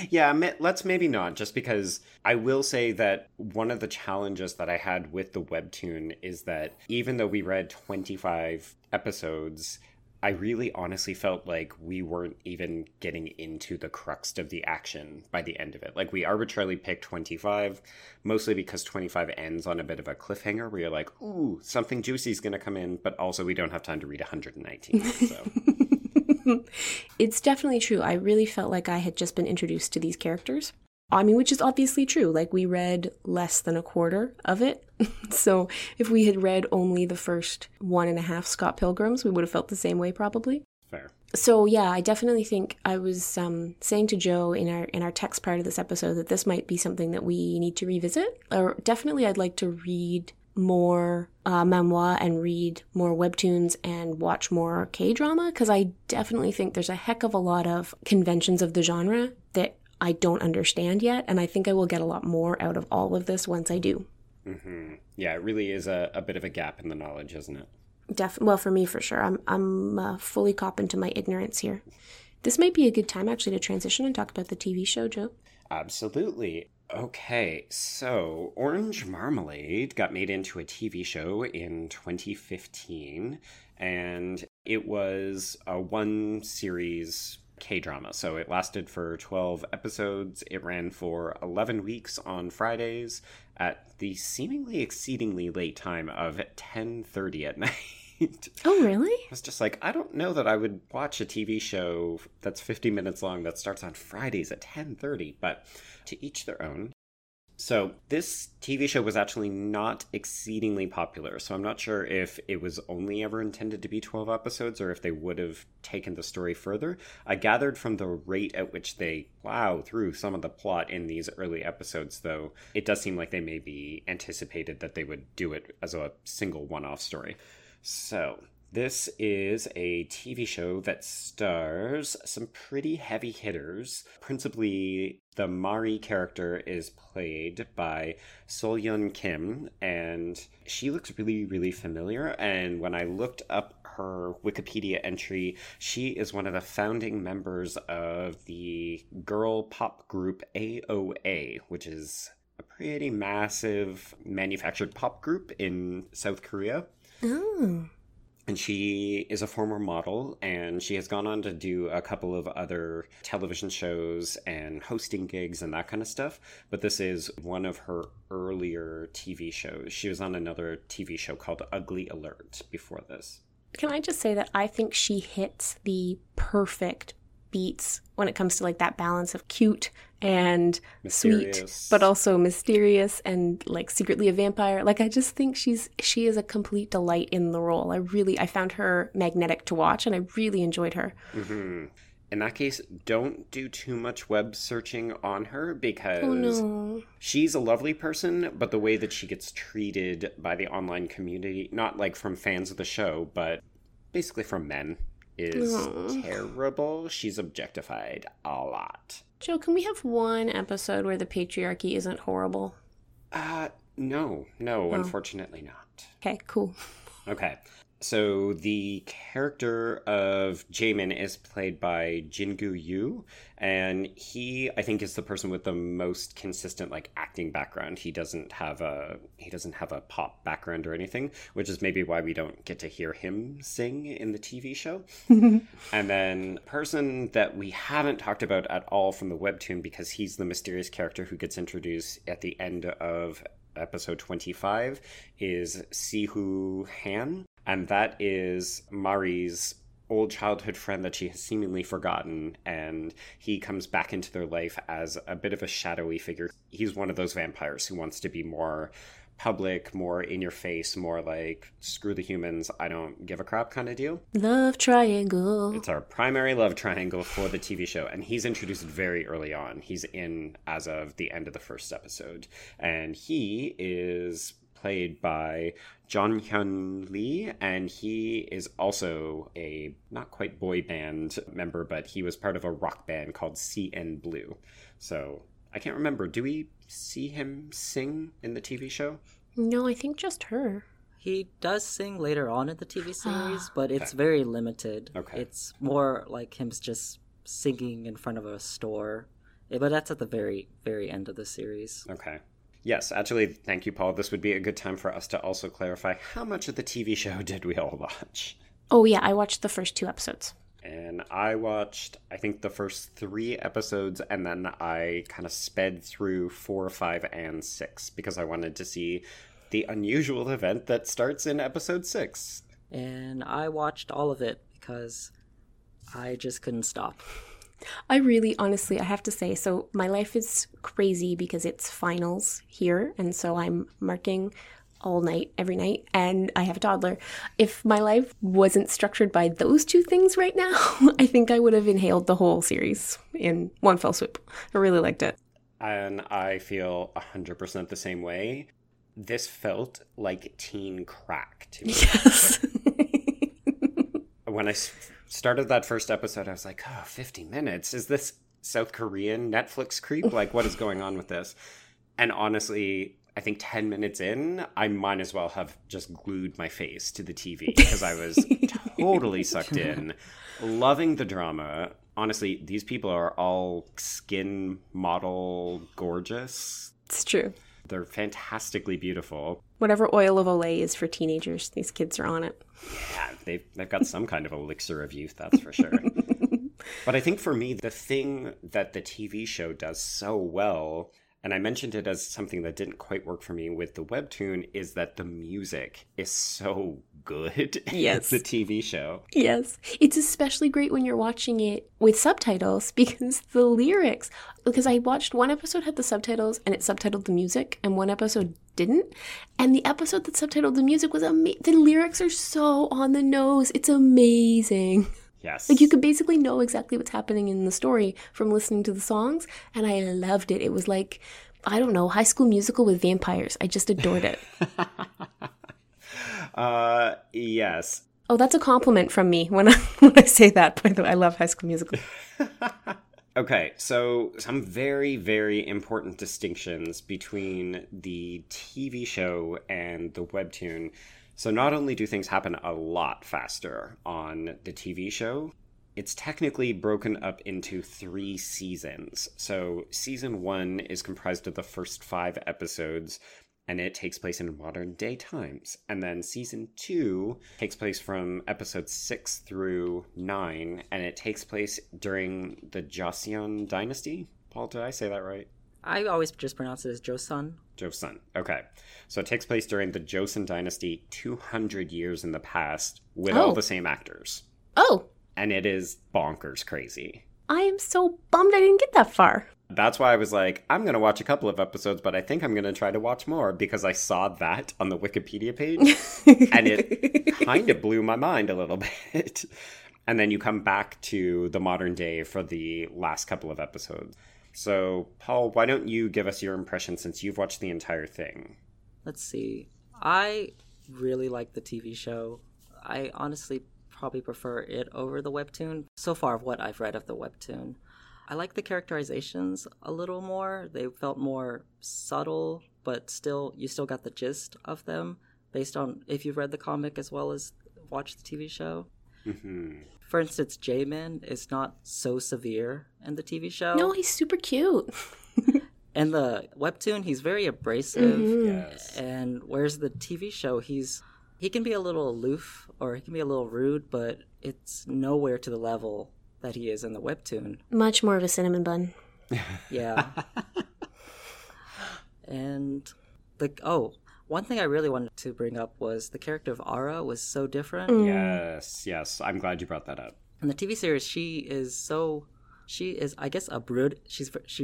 Yeah, let's maybe not, just because I will say that one of the challenges that I had with the webtoon is that even though we read 25 episodes, I really honestly felt like we weren't even getting into the crux of the action by the end of it. Like, we arbitrarily picked 25, mostly because 25 ends on a bit of a cliffhanger where you're like, ooh, something juicy is going to come in, but also we don't have time to read 119, so... It's definitely true. I really felt like I had just been introduced to these characters. I mean, which is obviously true. Like, we read less than a quarter of it. So if we had read only the first 1.5 Scott Pilgrims, we would have felt the same way probably. Fair. So yeah, I definitely think I was saying to Joe in our text prior to this episode that this might be something that we need to revisit. Or definitely I'd like to read more manhwa and read more webtoons and watch more K-drama, because I definitely think there's a heck of a lot of conventions of the genre that I don't understand yet, and I think I will get a lot more out of all of this once I do. Mm-hmm. Yeah, it really is a bit of a gap in the knowledge, isn't it? Well, for me, for sure. I'm fully copping to my ignorance here. This might be a good time, actually, to transition and talk about the TV show, Joe. Absolutely. Okay, so Orange Marmalade got made into a TV show in 2015, and it was a 1-series K-drama. So it lasted for 12 episodes. It ran for 11 weeks on Fridays at the seemingly exceedingly late time of 10:30 at night. Oh, really? I was just like, I don't know that I would watch a TV show that's 50 minutes long that starts on Fridays at 10:30, but to each their own. So this TV show was actually not exceedingly popular, so I'm not sure if it was only ever intended to be 12 episodes or if they would have taken the story further. I gathered from the rate at which they plow through some of the plot in these early episodes, though, it does seem like they maybe anticipated that they would do it as a single one-off story. So, this is a TV show that stars some pretty heavy hitters. Principally, the Mari character is played by Seolhyun Kim, and she looks really, really familiar. And when I looked up her Wikipedia entry, she is one of the founding members of the girl pop group AOA, which is a pretty massive manufactured pop group in South Korea. Oh. And she is a former model, and she has gone on to do a couple of other television shows and hosting gigs and that kind of stuff. But this is one of her earlier TV shows. She was on another TV show called Ugly Alert before this. Can I just say that I think she hits the perfect beats when it comes to like that balance of cute and mysterious. Sweet, but also mysterious and like secretly a vampire. Like, I just think she is a complete delight in the role. I found her magnetic to watch, and I really enjoyed her. Mm-hmm. In that case, don't do too much web searching on her, because she's a lovely person, but the way that she gets treated by the online community, not like from fans of the show, but basically from men, is terrible. She's objectified a lot. Joe, can we have one episode where the patriarchy isn't horrible? No, unfortunately not. Okay, cool. Okay, so the character of Jaemin is played by Jingu Yu, and he, I think, is the person with the most consistent like acting background. He doesn't have a pop background or anything, which is maybe why we don't get to hear him sing in the TV show. And then a person that we haven't talked about at all from the webtoon, because he's the mysterious character who gets introduced at the end of episode 25, is Sihu Han. And that is Mari's old childhood friend that she has seemingly forgotten, and he comes back into their life as a bit of a shadowy figure. He's one of those vampires who wants to be more public, more in your face, more like, screw the humans, I don't give a crap kind of deal. Love triangle. It's our primary love triangle for the TV show, and he's introduced very early on. He's in as of the end of the first episode, and he is played by John Hyun Lee, and he is also a not quite boy band member, but he was part of a rock band called CN Blue. So I can't remember, do we see him sing in the TV show? No, I think just her. He does sing later on in the TV series, but it's very limited. Okay. It's more like him just singing in front of a store, but that's at the very, very end of the series. Okay. Yes, actually, thank you, Paul. This would be a good time for us to also clarify how much of the TV show did we all watch? Oh, yeah, I watched the first 2 episodes. And I watched, I think, the first 3 episodes, and then I kind of sped through 4, 5, and 6 because I wanted to see the unusual event that starts in episode 6. And I watched all of it because I just couldn't stop. I really, honestly, I have to say, so my life is crazy because it's finals here, and so I'm marking all night, every night, and I have a toddler. If my life wasn't structured by those 2 things right now, I think I would have inhaled the whole series in one fell swoop. I really liked it. And I feel 100% the same way. This felt like teen crack to me. Yes. When I started that first episode, I was like, 50 minutes? Is this South Korean Netflix creep? Like, what is going on with this? And honestly, I think 10 minutes in, I might as well have just glued my face to the TV because I was totally sucked in, loving the drama. Honestly, these people are all skin model gorgeous. It's true. They're fantastically beautiful. Whatever oil of Olay is for teenagers, these kids are on it. Yeah, they've got some kind of elixir of youth, that's for sure. But I think for me, the thing that the TV show does so well, and I mentioned it as something that didn't quite work for me with the webtoon, is that the music is so good. Yes. The TV show. Yes. It's especially great when you're watching it with subtitles because the lyrics, because I watched one episode had the subtitles and it subtitled the music, and one episode didn't. And the episode that subtitled the music was amazing. The lyrics are so on the nose. It's amazing. Yes. Like, you could basically know exactly what's happening in the story from listening to the songs, and I loved it. It was like, I don't know, High School Musical with vampires. I just adored it. Yes. Oh, that's a compliment from me when I say that, by the way. I love High School Musical. Okay, so some very, very important distinctions between the TV show and the webtoon. So not only do things happen a lot faster on the TV show, it's technically broken up into 3 seasons. So season 1 is comprised of the first 5 episodes, and it takes place in modern day times. And then season 2 takes place from episodes 6 through 9, and it takes place during the Joseon Dynasty. Paul, did I say that right? I always just pronounce it as Joseon. Joseon. Okay. So it takes place during the Joseon Dynasty, 200 years in the past, with all the same actors. Oh. And it is bonkers crazy. I am so bummed I didn't get that far. That's why I was like, I'm going to watch a couple of episodes, but I think I'm going to try to watch more because I saw that on the Wikipedia page and it kind of blew my mind a little bit. And then you come back to the modern day for the last couple of episodes. So, Paul, why don't you give us your impression since you've watched the entire thing? Let's see. I really like the TV show. I honestly probably prefer it over the webtoon. So far, of what I've read of the webtoon, I like the characterizations a little more. They felt more subtle, but still, you still got the gist of them based on if you've read the comic as well as watched the TV show. Mm-hmm. For instance, Jaemin is not so severe in the TV show. No, he's super cute. In the webtoon, he's very abrasive. Mm-hmm. Yes. And whereas the TV show, he can be a little aloof or he can be a little rude, but it's nowhere to the level that he is in the webtoon. Much more of a cinnamon bun. Yeah. And One thing I really wanted to bring up was the character of Ara was so different. Mm. Yes. I'm glad you brought that up. In the TV series, she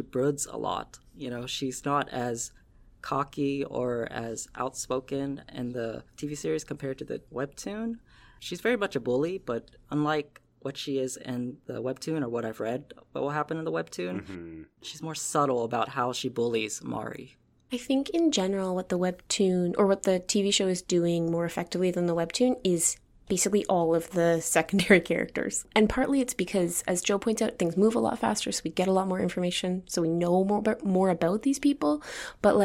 broods a lot. You know, she's not as cocky or as outspoken in the TV series compared to the webtoon. She's very much a bully, but unlike what she is in the webtoon or what I've read, what will happen in the webtoon, mm-hmm. she's more subtle about how she bullies Mari. I think in general what the webtoon or what the TV show is doing more effectively than the webtoon is basically all of the secondary characters. And partly it's because, as Joe points out, things move a lot faster, so we get a lot more information, so we know more about these people. But,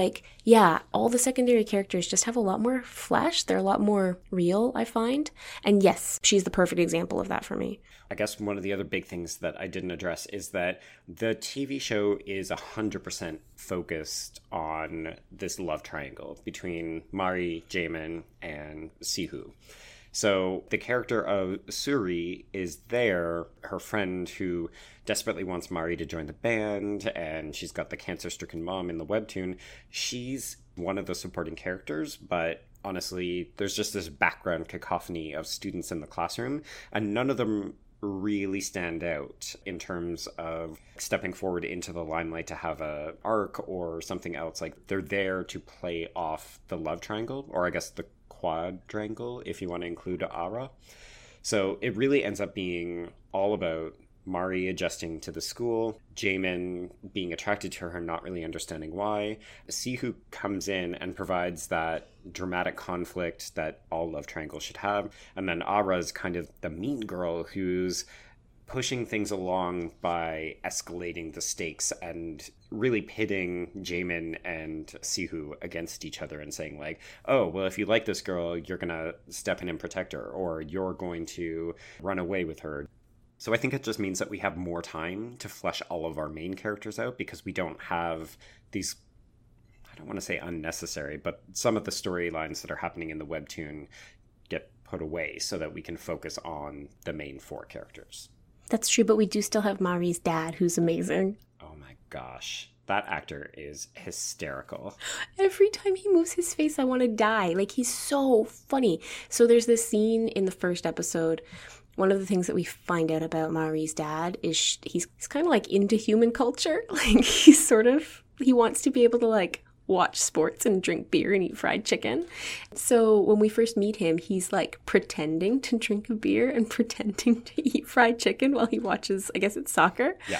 all the secondary characters just have a lot more flesh. They're a lot more real, I find. And yes, she's the perfect example of that for me. I guess one of the other big things that I didn't address is that the TV show is 100% focused on this love triangle between Mari, Jaemin, and Sihu. So the character of Suri is there, her friend who desperately wants Mari to join the band, and she's got the cancer-stricken mom in the webtoon. She's one of the supporting characters, but honestly, there's just this background cacophony of students in the classroom, and none of them really stand out in terms of stepping forward into the limelight to have an arc or something else. Like, they're there to play off the love triangle, or I guess the quadrangle, if you want to include Ara. So it really ends up being all about Mari adjusting to the school, Jaemin being attracted to her, not really understanding why. Sihu comes in and provides that dramatic conflict that all love triangles should have. And then Ara's kind of the mean girl who's pushing things along by escalating the stakes and really pitting Jaemin and Sihu against each other and saying, like, oh, well, if you like this girl, you're going to step in and protect her, or you're going to run away with her. So I think it just means that we have more time to flesh all of our main characters out, because we don't have these, I don't want to say unnecessary, but some of the storylines that are happening in the webtoon get put away so that we can focus on the main four characters. That's true, but we do still have Mari's dad, who's amazing. Oh my gosh. That actor is hysterical. Every time he moves his face, I want to die. Like, he's so funny. So there's this scene in the first episode. One of the things that we find out about Mari's dad is he's kind of, like, into human culture. Like, he's sort of, he wants to be able to, like, watch sports and drink beer and eat fried chicken. So when we first meet him, he's like pretending to drink a beer and pretending to eat fried chicken while he watches, I guess it's soccer. Yeah.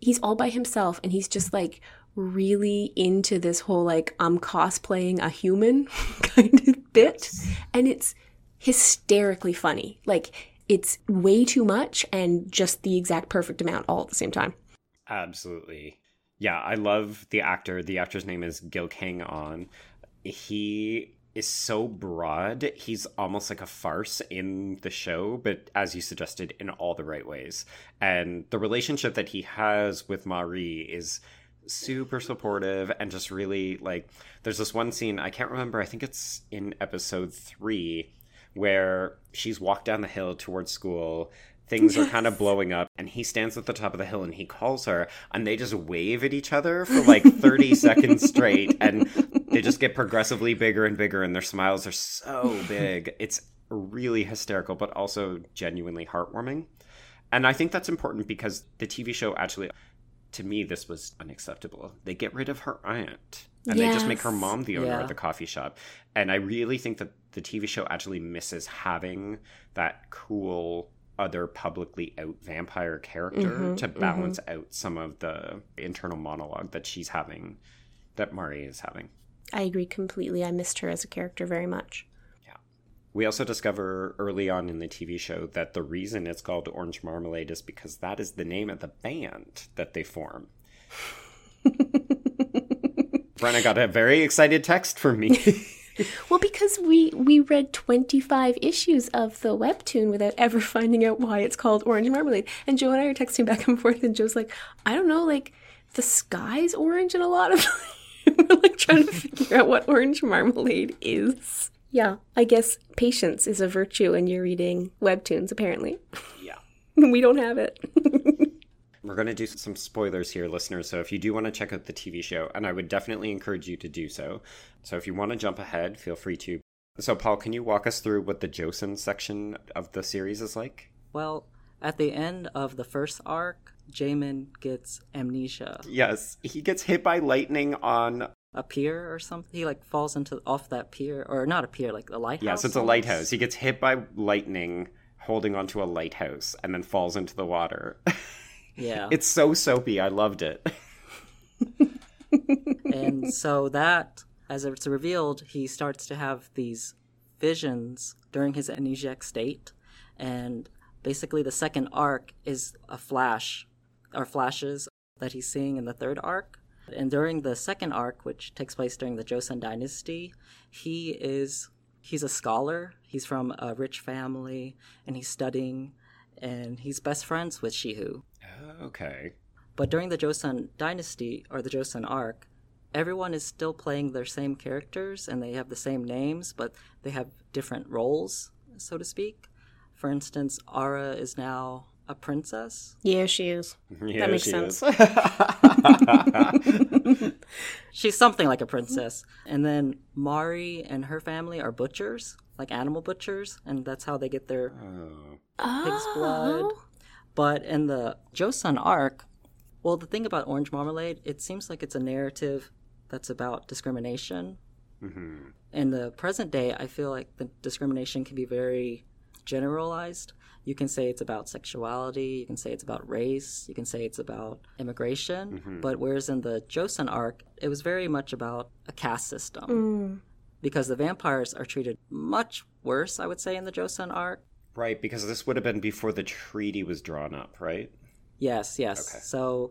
He's all by himself, and he's just like really into this whole like I'm cosplaying a human kind of bit. Yes. And it's hysterically funny. Like, it's way too much and just the exact perfect amount all at the same time. Absolutely. Yeah, I love the actor. The actor's name is Gil Kang on. He is so broad. He's almost like a farce in the show, but as you suggested, in all the right ways. And the relationship that he has with Mari is super supportive and just really, like, there's this one scene, I can't remember, I think it's in episode 3, where she's walked down the hill towards school. Things are kind of blowing up, and he stands at the top of the hill and he calls her, and they just wave at each other for like 30 seconds straight, and they just get progressively bigger and bigger, and their smiles are so big. It's really hysterical, but also genuinely heartwarming. And I think that's important because the TV show actually, to me, this was unacceptable. They get rid of her aunt, and They just make her mom the owner of the coffee shop. And I really think that the TV show actually misses having that cool other publicly out vampire character to balance out some of the internal monologue that Mari is having. I agree completely. I missed her as a character very much. Yeah. We also discover early on in the TV show that the reason it's called Orange Marmalade is because that is the name of the band that they form. Brenna got a very excited text from me. Well, because we read 25 issues of the webtoon without ever finding out why it's called Orange Marmalade. And Joe and I are texting back and forth, and Joe's like, I don't know, like, the sky's orange in a lot of we're like trying to figure out what Orange Marmalade is. Yeah, I guess patience is a virtue when you're reading webtoons, apparently. Yeah. We don't have it. We're going to do some spoilers here, listeners, so if you do want to check out the TV show, and I would definitely encourage you to do so. So if you want to jump ahead, feel free to. So Paul, can you walk us through what the Joseon section of the series is like? Well, at the end of the first arc, Jaemin gets amnesia. Yes, he gets hit by lightning on a pier or something. He falls off that pier, or not a pier, a lighthouse. Yes, it's a lighthouse. He gets hit by lightning holding onto a lighthouse and then falls into the water. Yeah. It's so soapy. I loved it. And so that, as it's revealed, he starts to have these visions during his amnesiac state. And basically the second arc is a flash, or flashes, that he's seeing in the third arc. And during the second arc, which takes place during the Joseon Dynasty, he's a scholar. He's from a rich family, and he's studying, and he's best friends with Shihu. Okay. But during the Joseon Dynasty, or the Joseon arc, everyone is still playing their same characters, and they have the same names, but they have different roles, so to speak. For instance, Ara is now a princess. Yeah, she is. Yeah, that makes sense. She's something like a princess. And then Mari and her family are butchers, animal butchers, and that's how they get their pig's blood. But in the Joseon arc, well, the thing about Orange Marmalade, it seems like it's a narrative that's about discrimination. Mm-hmm. In the present day, I feel like the discrimination can be very generalized. You can say it's about sexuality, you can say it's about race, you can say it's about immigration. Mm-hmm. But whereas in the Joseon arc, it was very much about a caste system. Mm. Because the vampires are treated much worse, I would say, in the Joseon arc. Right, because this would have been before the treaty was drawn up, right? Yes. Okay. So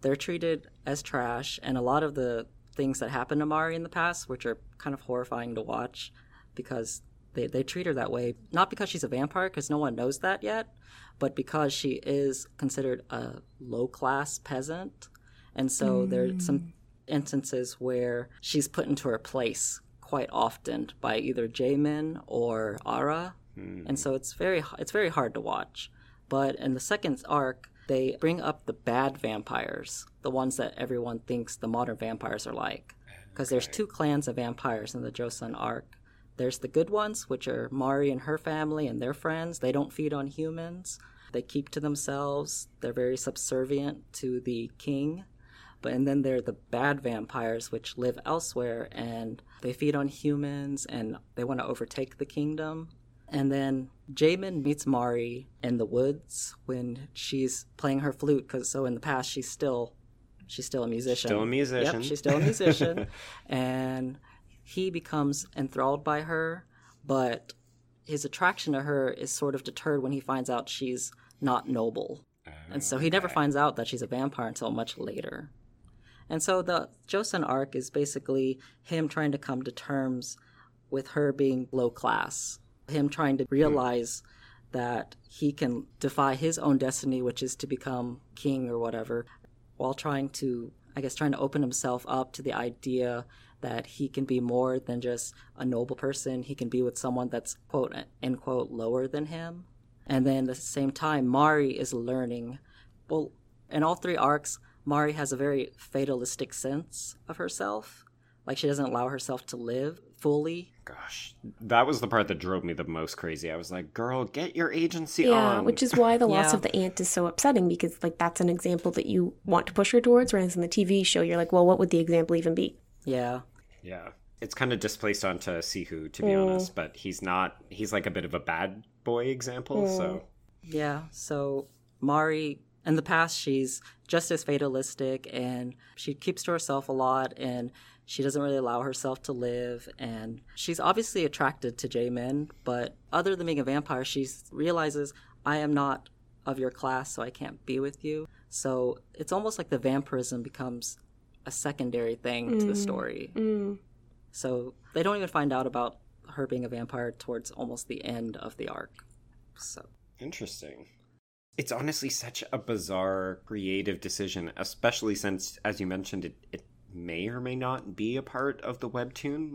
they're treated as trash, and a lot of the things that happened to Mari in the past, which are kind of horrifying to watch, because they treat her that way, not because she's a vampire, because no one knows that yet, but because she is considered a low-class peasant. And so there are some instances where she's put into her place quite often by either Jaemin or Ara. And so it's very hard to watch. But in the second arc, they bring up the bad vampires, the ones that everyone thinks the modern vampires are like. Because there's two clans of vampires in the Joseon arc. There's the good ones, which are Mari and her family and their friends. They don't feed on humans. They keep to themselves. They're very subservient to the king. And then there are the bad vampires, which live elsewhere, and they feed on humans, and they want to overtake the kingdom. And then Jaemin meets Mari in the woods when she's playing her flute. So in the past, she's still a musician. Yep, she's still a musician. And he becomes enthralled by her, but his attraction to her is sort of deterred when he finds out she's not noble. And so he never finds out that she's a vampire until much later. And so the Joseon arc is basically him trying to come to terms with her being low class. Him trying to realize that he can defy his own destiny, which is to become king or whatever, while trying to open himself up to the idea that he can be more than just a noble person. He can be with someone that's, quote, end quote, lower than him. And then at the same time, Mari is learning. Well, in all three arcs, Mari has a very fatalistic sense of herself. She doesn't allow herself to live fully. Gosh, that was the part that drove me the most crazy. I was like, girl, get your agency on. Yeah, which is why the loss of the aunt is so upsetting, because that's an example that you want to push her towards, whereas in the TV show, you're like, well, what would the example even be? Yeah. Yeah. It's kind of displaced onto Sihu, to be honest, but he's like a bit of a bad boy example, so. Yeah, so Mari, in the past, she's just as fatalistic, and she keeps to herself a lot, and she doesn't really allow herself to live, and she's obviously attracted to Jaemin, but other than being a vampire, she realizes, I am not of your class, so I can't be with you. So it's almost like the vampirism becomes a secondary thing to the story. Mm. So they don't even find out about her being a vampire towards almost the end of the arc. So interesting. It's honestly such a bizarre creative decision, especially since, as you mentioned, it may or may not be a part of the webtoon.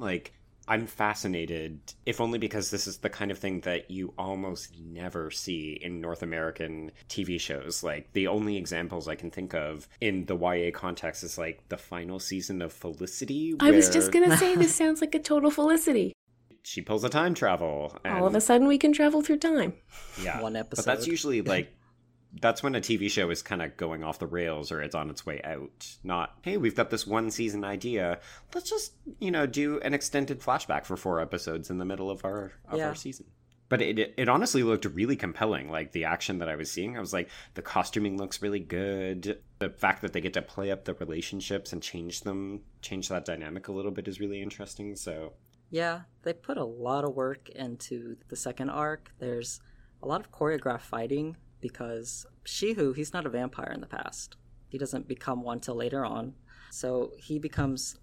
I'm fascinated, if only because this is the kind of thing that you almost never see in North American TV shows. Like, the only examples I can think of in the YA context is, like, the final season of Felicity. Where... I was just going to say, this sounds like a total Felicity. She pulls a time travel. And... all of a sudden, we can travel through time. Yeah. One episode. But that's usually, like... that's when a TV show is kind of going off the rails or it's on its way out. Not, hey, we've got this one season idea. Let's just, you know, do an extended flashback for 4 episodes in the middle of our season. But it honestly looked really compelling. Like, the action that I was seeing, I was like, the costuming looks really good. The fact that they get to play up the relationships and change that dynamic a little bit is really interesting. So yeah, they put a lot of work into the second arc. There's a lot of choreographed fighting. Because Shihu, he's not a vampire in the past. He doesn't become one till later on. So he becomes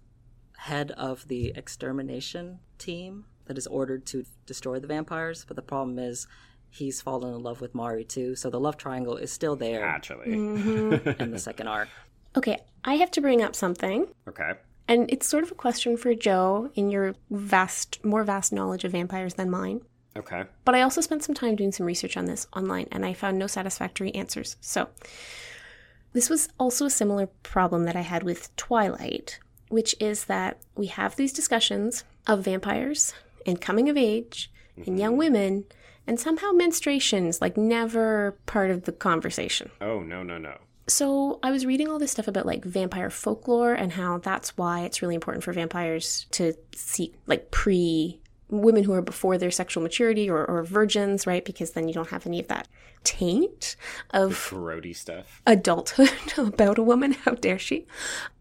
head of the extermination team that is ordered to destroy the vampires. But the problem is he's fallen in love with Mari too. So the love triangle is still there. Naturally. Mm-hmm. In the second arc. Okay, I have to bring up something. Okay. And it's sort of a question for Joe in your more vast knowledge of vampires than mine. Okay. But I also spent some time doing some research on this online, and I found no satisfactory answers. So this was also a similar problem that I had with Twilight, which is that we have these discussions of vampires and coming of age and young women, and somehow menstruation's like never part of the conversation. Oh, no. So I was reading all this stuff about like vampire folklore and how that's why it's really important for vampires to seek like women who are before their sexual maturity or virgins, right? Because then you don't have any of that taint of grody stuff, adulthood about a woman. How dare she?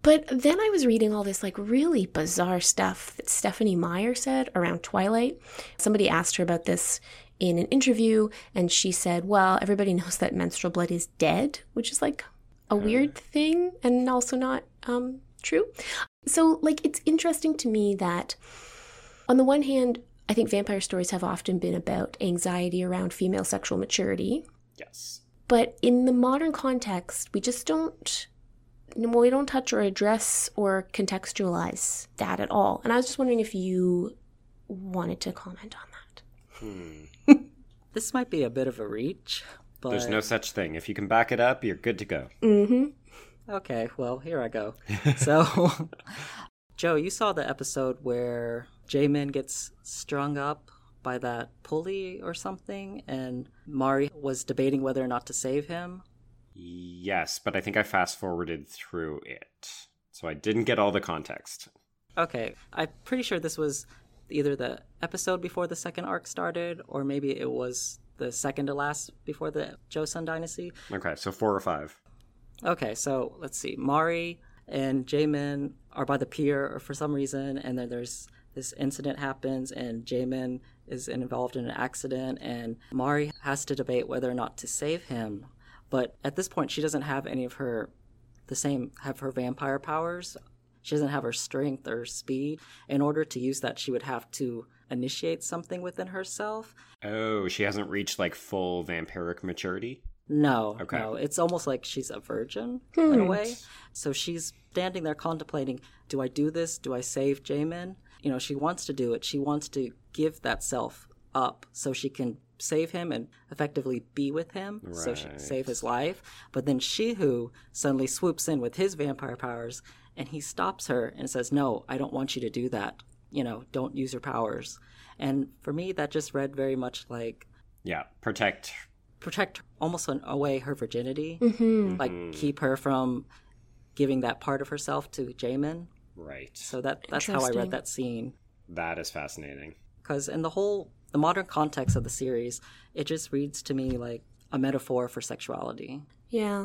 But then I was reading all this like really bizarre stuff that Stephenie Meyer said around Twilight. Somebody asked her about this in an interview, and she said, well, everybody knows that menstrual blood is dead, which is like a weird thing and also not true. So like, it's interesting to me that on the one hand, I think vampire stories have often been about anxiety around female sexual maturity. Yes. But in the modern context, we just don't touch or address or contextualize that at all. And I was just wondering if you wanted to comment on that. This might be a bit of a reach, but... there's no such thing. If you can back it up, you're good to go. Mm-hmm. Okay, well, here I go. So, Joe, you saw the episode where... Jaemin gets strung up by that pulley or something, and Mari was debating whether or not to save him. Yes, but I think I fast-forwarded through it, so I didn't get all the context. Okay, I'm pretty sure this was either the episode before the second arc started, or maybe it was the second to last before the Joseon Dynasty. Okay, so 4 or 5. Okay, so let's see. Mari and Jaemin are by the pier for some reason, and then there's... this incident happens, and Jaemin is involved in an accident, and Mari has to debate whether or not to save him. But at this point, she doesn't have any of her vampire powers. She doesn't have her strength or speed. In order to use that, she would have to initiate something within herself. Oh, she hasn't reached, like, full vampiric maturity? No, okay. No. It's almost like she's a virgin in a way. So she's standing there contemplating, do I do this? Do I save Jaemin? You know, she wants to do it. She wants to give that self up so she can save him and effectively be with him, right. So she can save his life. But then Shihu suddenly swoops in with his vampire powers, and he stops her and says, no, I don't want you to do that. You know, don't use your powers. And for me, that just read very much like... yeah, protect almost in a way her virginity. Mm-hmm. Like, keep her from giving that part of herself to Jaemin. Right. So that's how I read that scene. That is fascinating. Because in the modern context of the series, it just reads to me like a metaphor for sexuality. Yeah.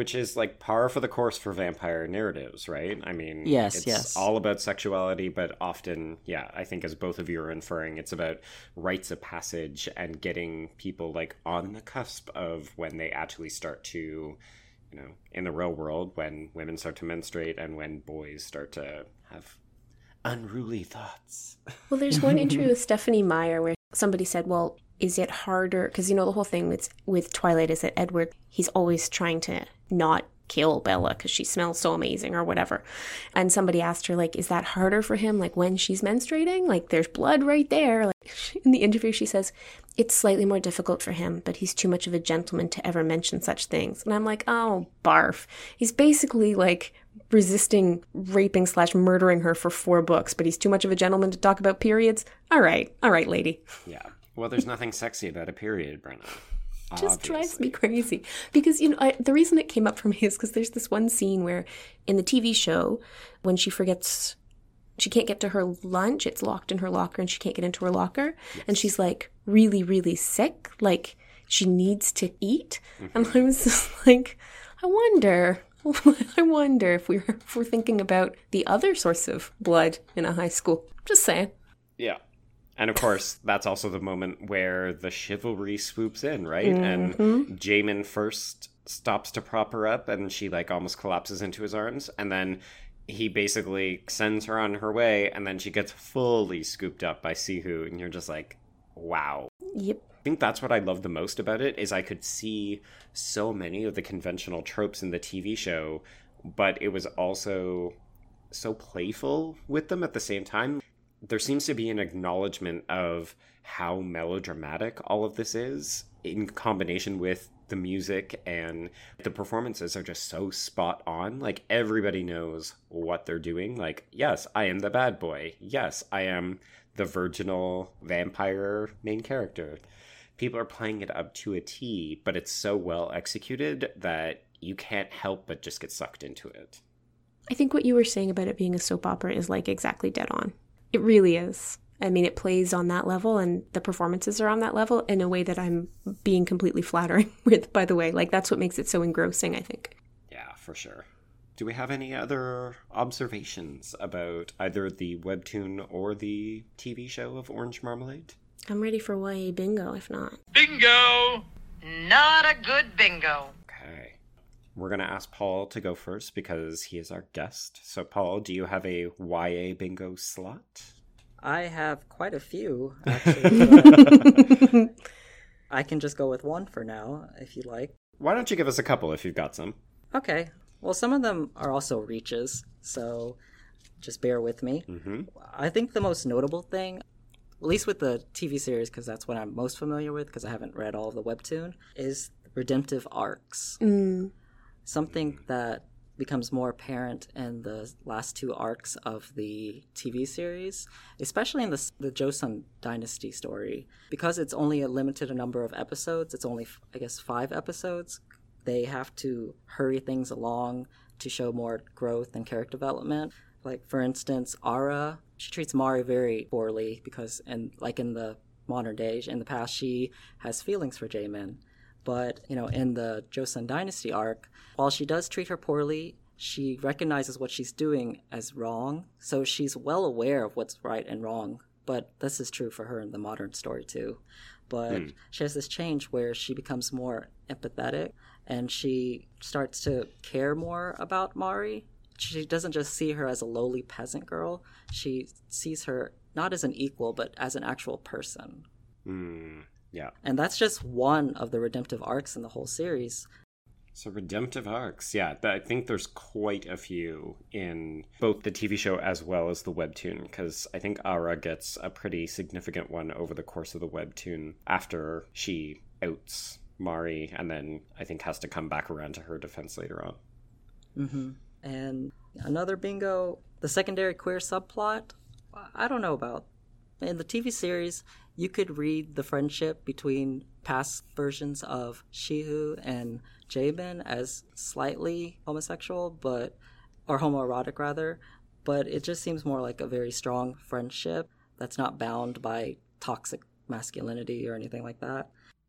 Which is like par for the course for vampire narratives, right? I mean, it's all about sexuality, but often, yeah, I think as both of you are inferring, it's about rites of passage and getting people like on the cusp of when they actually start to... you know, in the real world, when women start to menstruate and when boys start to have unruly thoughts. Well, there's one interview with Stephenie Meyer where somebody said, well, is it harder? Because, you know, the whole thing with Twilight is that Edward, he's always trying to not kill Bella because she smells so amazing or whatever. And somebody asked her, like, is that harder for him, like, when she's menstruating? Like, there's blood right there. Like, in the interview, she says, it's slightly more difficult for him, but he's too much of a gentleman to ever mention such things. And I'm like, oh, barf. He's basically, like, resisting raping / murdering her for 4 books, but he's too much of a gentleman to talk about periods? All right, lady. Yeah. Well, there's nothing sexy about a period, Brenna. Just drives me crazy because, you know, the reason it came up for me is because there's this one scene where in the TV show when she forgets, she can't get to her lunch, it's locked in her locker and she can't get into her locker. Yes. And she's like really, really sick, like she needs to eat. Mm-hmm. And I was just like, I wonder if we're thinking about the other source of blood in a high school. Just saying. Yeah. And, of course, that's also the moment where the chivalry swoops in, right? Mm-hmm. And Jamin first stops to prop her up, and she, like, almost collapses into his arms. And then he basically sends her on her way, and then she gets fully scooped up by Sihu. And you're just like, wow. Yep. I think that's what I love the most about it, is I could see so many of the conventional tropes in the TV show, but it was also so playful with them at the same time. There seems to be an acknowledgement of how melodramatic all of this is in combination with the music, and the performances are just so spot on. Like, everybody knows what they're doing. Like, yes, I am the bad boy. Yes, I am the virginal vampire main character. People are playing it up to a T, but it's so well executed that you can't help but just get sucked into it. I think what you were saying about it being a soap opera is, like, exactly dead on. It really is. I mean, it plays on that level, and the performances are on that level in a way that I'm being completely flattering with, by the way. Like, that's what makes it so engrossing, I think. Yeah, for sure. Do we have any other observations about either the webtoon or the TV show of Orange Marmalade? I'm ready for YA bingo, if not. Bingo! Not a good bingo. Okay. We're going to ask Paul to go first because he is our guest. So, Paul, do you have a YA bingo slot? I have quite a few, actually. I can just go with one for now, if you like. Why don't you give us a couple if you've got some? Okay. Well, some of them are also reaches, so just bear with me. Mm-hmm. I think the most notable thing, at least with the TV series, because that's what I'm most familiar with, because I haven't read all of the webtoon, is redemptive arcs. Mm. Something that becomes more apparent in the last 2 arcs of the TV series, especially in the Joseon Dynasty story. Because it's only a limited number of episodes, it's only, I guess, 5 episodes, they have to hurry things along to show more growth and character development. Like, for instance, Ara, she treats Mari very poorly because, and like in the modern day, in the past, she has feelings for Jamin. But, you know, in the Joseon Dynasty arc, while she does treat her poorly, she recognizes what she's doing as wrong. So she's well aware of what's right and wrong. But this is true for her in the modern story, too. But she has this change where she becomes more empathetic and she starts to care more about Mari. She doesn't just see her as a lowly peasant girl. She sees her not as an equal, but as an actual person. Mm. Yeah. And that's just one of the redemptive arcs in the whole series. So redemptive arcs, yeah. I think there's quite a few in both the TV show as well as the webtoon, because I think Ara gets a pretty significant one over the course of the webtoon after she outs Mari, and then I think has to come back around to her defense later on. Mm-hmm. And another bingo, the secondary queer subplot, I don't know about. In the TV series, you could read the friendship between past versions of Sihu and Jamin as slightly homosexual, or homoerotic rather, but it just seems more like a very strong friendship that's not bound by toxic masculinity or anything like that.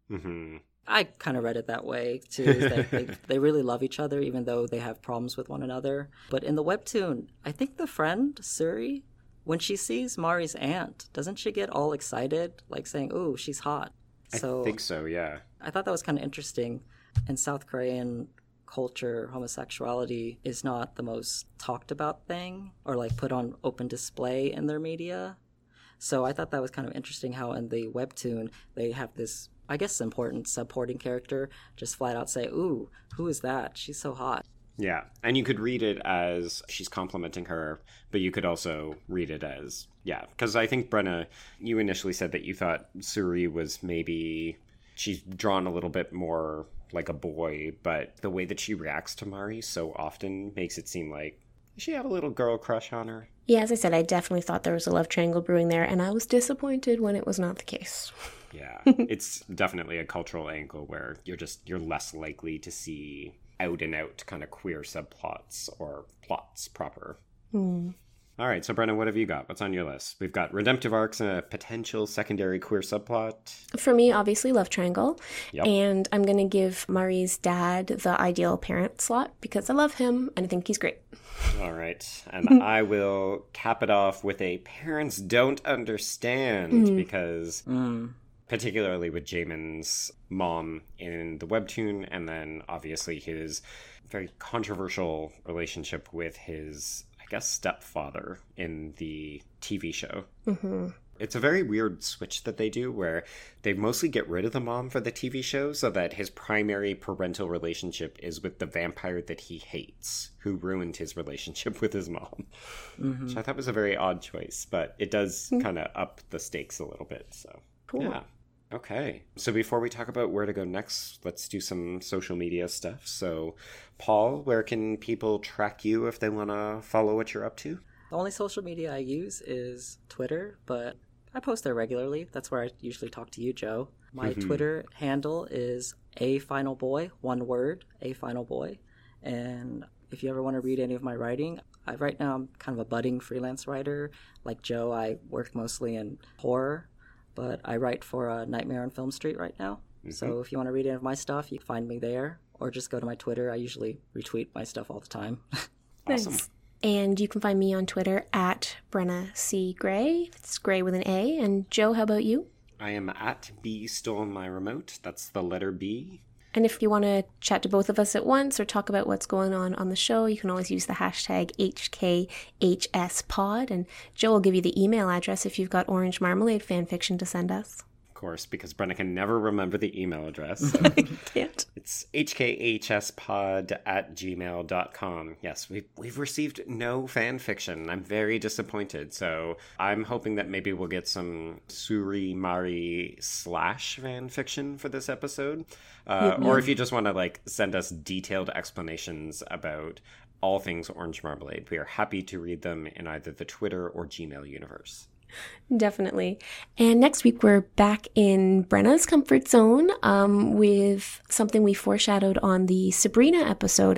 Mm-hmm. I kind of read it that way, too. That they really love each other, even though they have problems with one another. But in the webtoon, I think the friend, Suri, when she sees Mari's aunt, doesn't she get all excited, like saying, "Ooh, she's hot"? So I think so, yeah. I thought that was kind of interesting. In South Korean culture, homosexuality is not the most talked about thing or like put on open display in their media. So I thought that was kind of interesting how in the webtoon they have this, I guess, important supporting character just flat out say, "Ooh, who is that? She's so hot." Yeah, and you could read it as she's complimenting her, but you could also read it as, yeah. Because I think, Brenna, you initially said that you thought Suri was maybe, she's drawn a little bit more like a boy, but the way that she reacts to Mari so often makes it seem like, does she have a little girl crush on her? Yeah, as I said, I definitely thought there was a love triangle brewing there, and I was disappointed when it was not the case. Yeah, it's definitely a cultural angle where you're less likely to see out-and-out kind of queer subplots or plots proper. Mm. All right, so Brenna, what have you got? What's on your list? We've got redemptive arcs and a potential secondary queer subplot. For me, obviously, love triangle. Yep. And I'm going to give Mari's dad the ideal parent slot because I love him and I think he's great. All right. And I will cap it off with a parents don't understand because... Mm. Particularly with Jaemin's mom in the webtoon, and then obviously his very controversial relationship with his, I guess, stepfather in the TV show. Mm-hmm. It's a very weird switch that they do where they mostly get rid of the mom for the TV show so that his primary parental relationship is with the vampire that he hates, who ruined his relationship with his mom. Mm-hmm. Which I thought was a very odd choice, but it does kind of up the stakes a little bit, so... Cool. Yeah. Okay. So before we talk about where to go next, let's do some social media stuff. So, Paul, where can people track you if they want to follow what you're up to? The only social media I use is Twitter, but I post there regularly. That's where I usually talk to you, Joe. My Twitter handle is afinalboy, one word, afinalboy. And if you ever want to read any of my writing... Right now I'm kind of a budding freelance writer. Like Joe, I work mostly in horror. But I write for Nightmare on Film Street right now. Mm-hmm. So if you want to read any of my stuff, you can find me there. Or just go to my Twitter. I usually retweet my stuff all the time. Awesome. Nice. And you can find me on Twitter at Brenna C. Gray. It's Gray with an A. And Joe, how about you? I am at B Stole My Remote. That's the letter B. And if you want to chat to both of us at once or talk about what's going on the show, you can always use the hashtag HKHSPod. And Joe will give you the email address if you've got Orange Marmalade fanfiction to send us. Of course, because Brenna can never remember the email address. So. I can't. It's hkhspod@gmail.com. Yes, we've received no fanfiction. I'm very disappointed. So I'm hoping that maybe we'll get some Suri Mari / fanfiction for this episode. Or if you just want to like send us detailed explanations about all things Orange Marmalade, we are happy to read them in either the Twitter or Gmail universe. Definitely. And next week we're back in Brenna's comfort zone with something we foreshadowed on the Sabrina episode.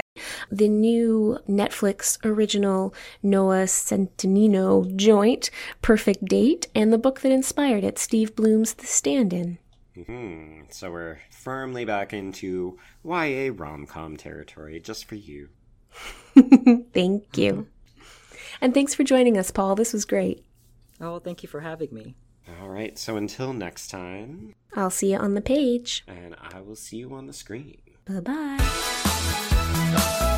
The new Netflix original Noah Centineo joint, Perfect Date, and the book that inspired it, Steve Bloom's The Stand-In. Mm-hmm. So we're firmly back into YA rom-com territory just for you. Thank you. And thanks for joining us, Paul. This was great. Oh, thank you for having me. All right. So until next time. I'll see you on the page. And I will see you on the screen. Bye-bye.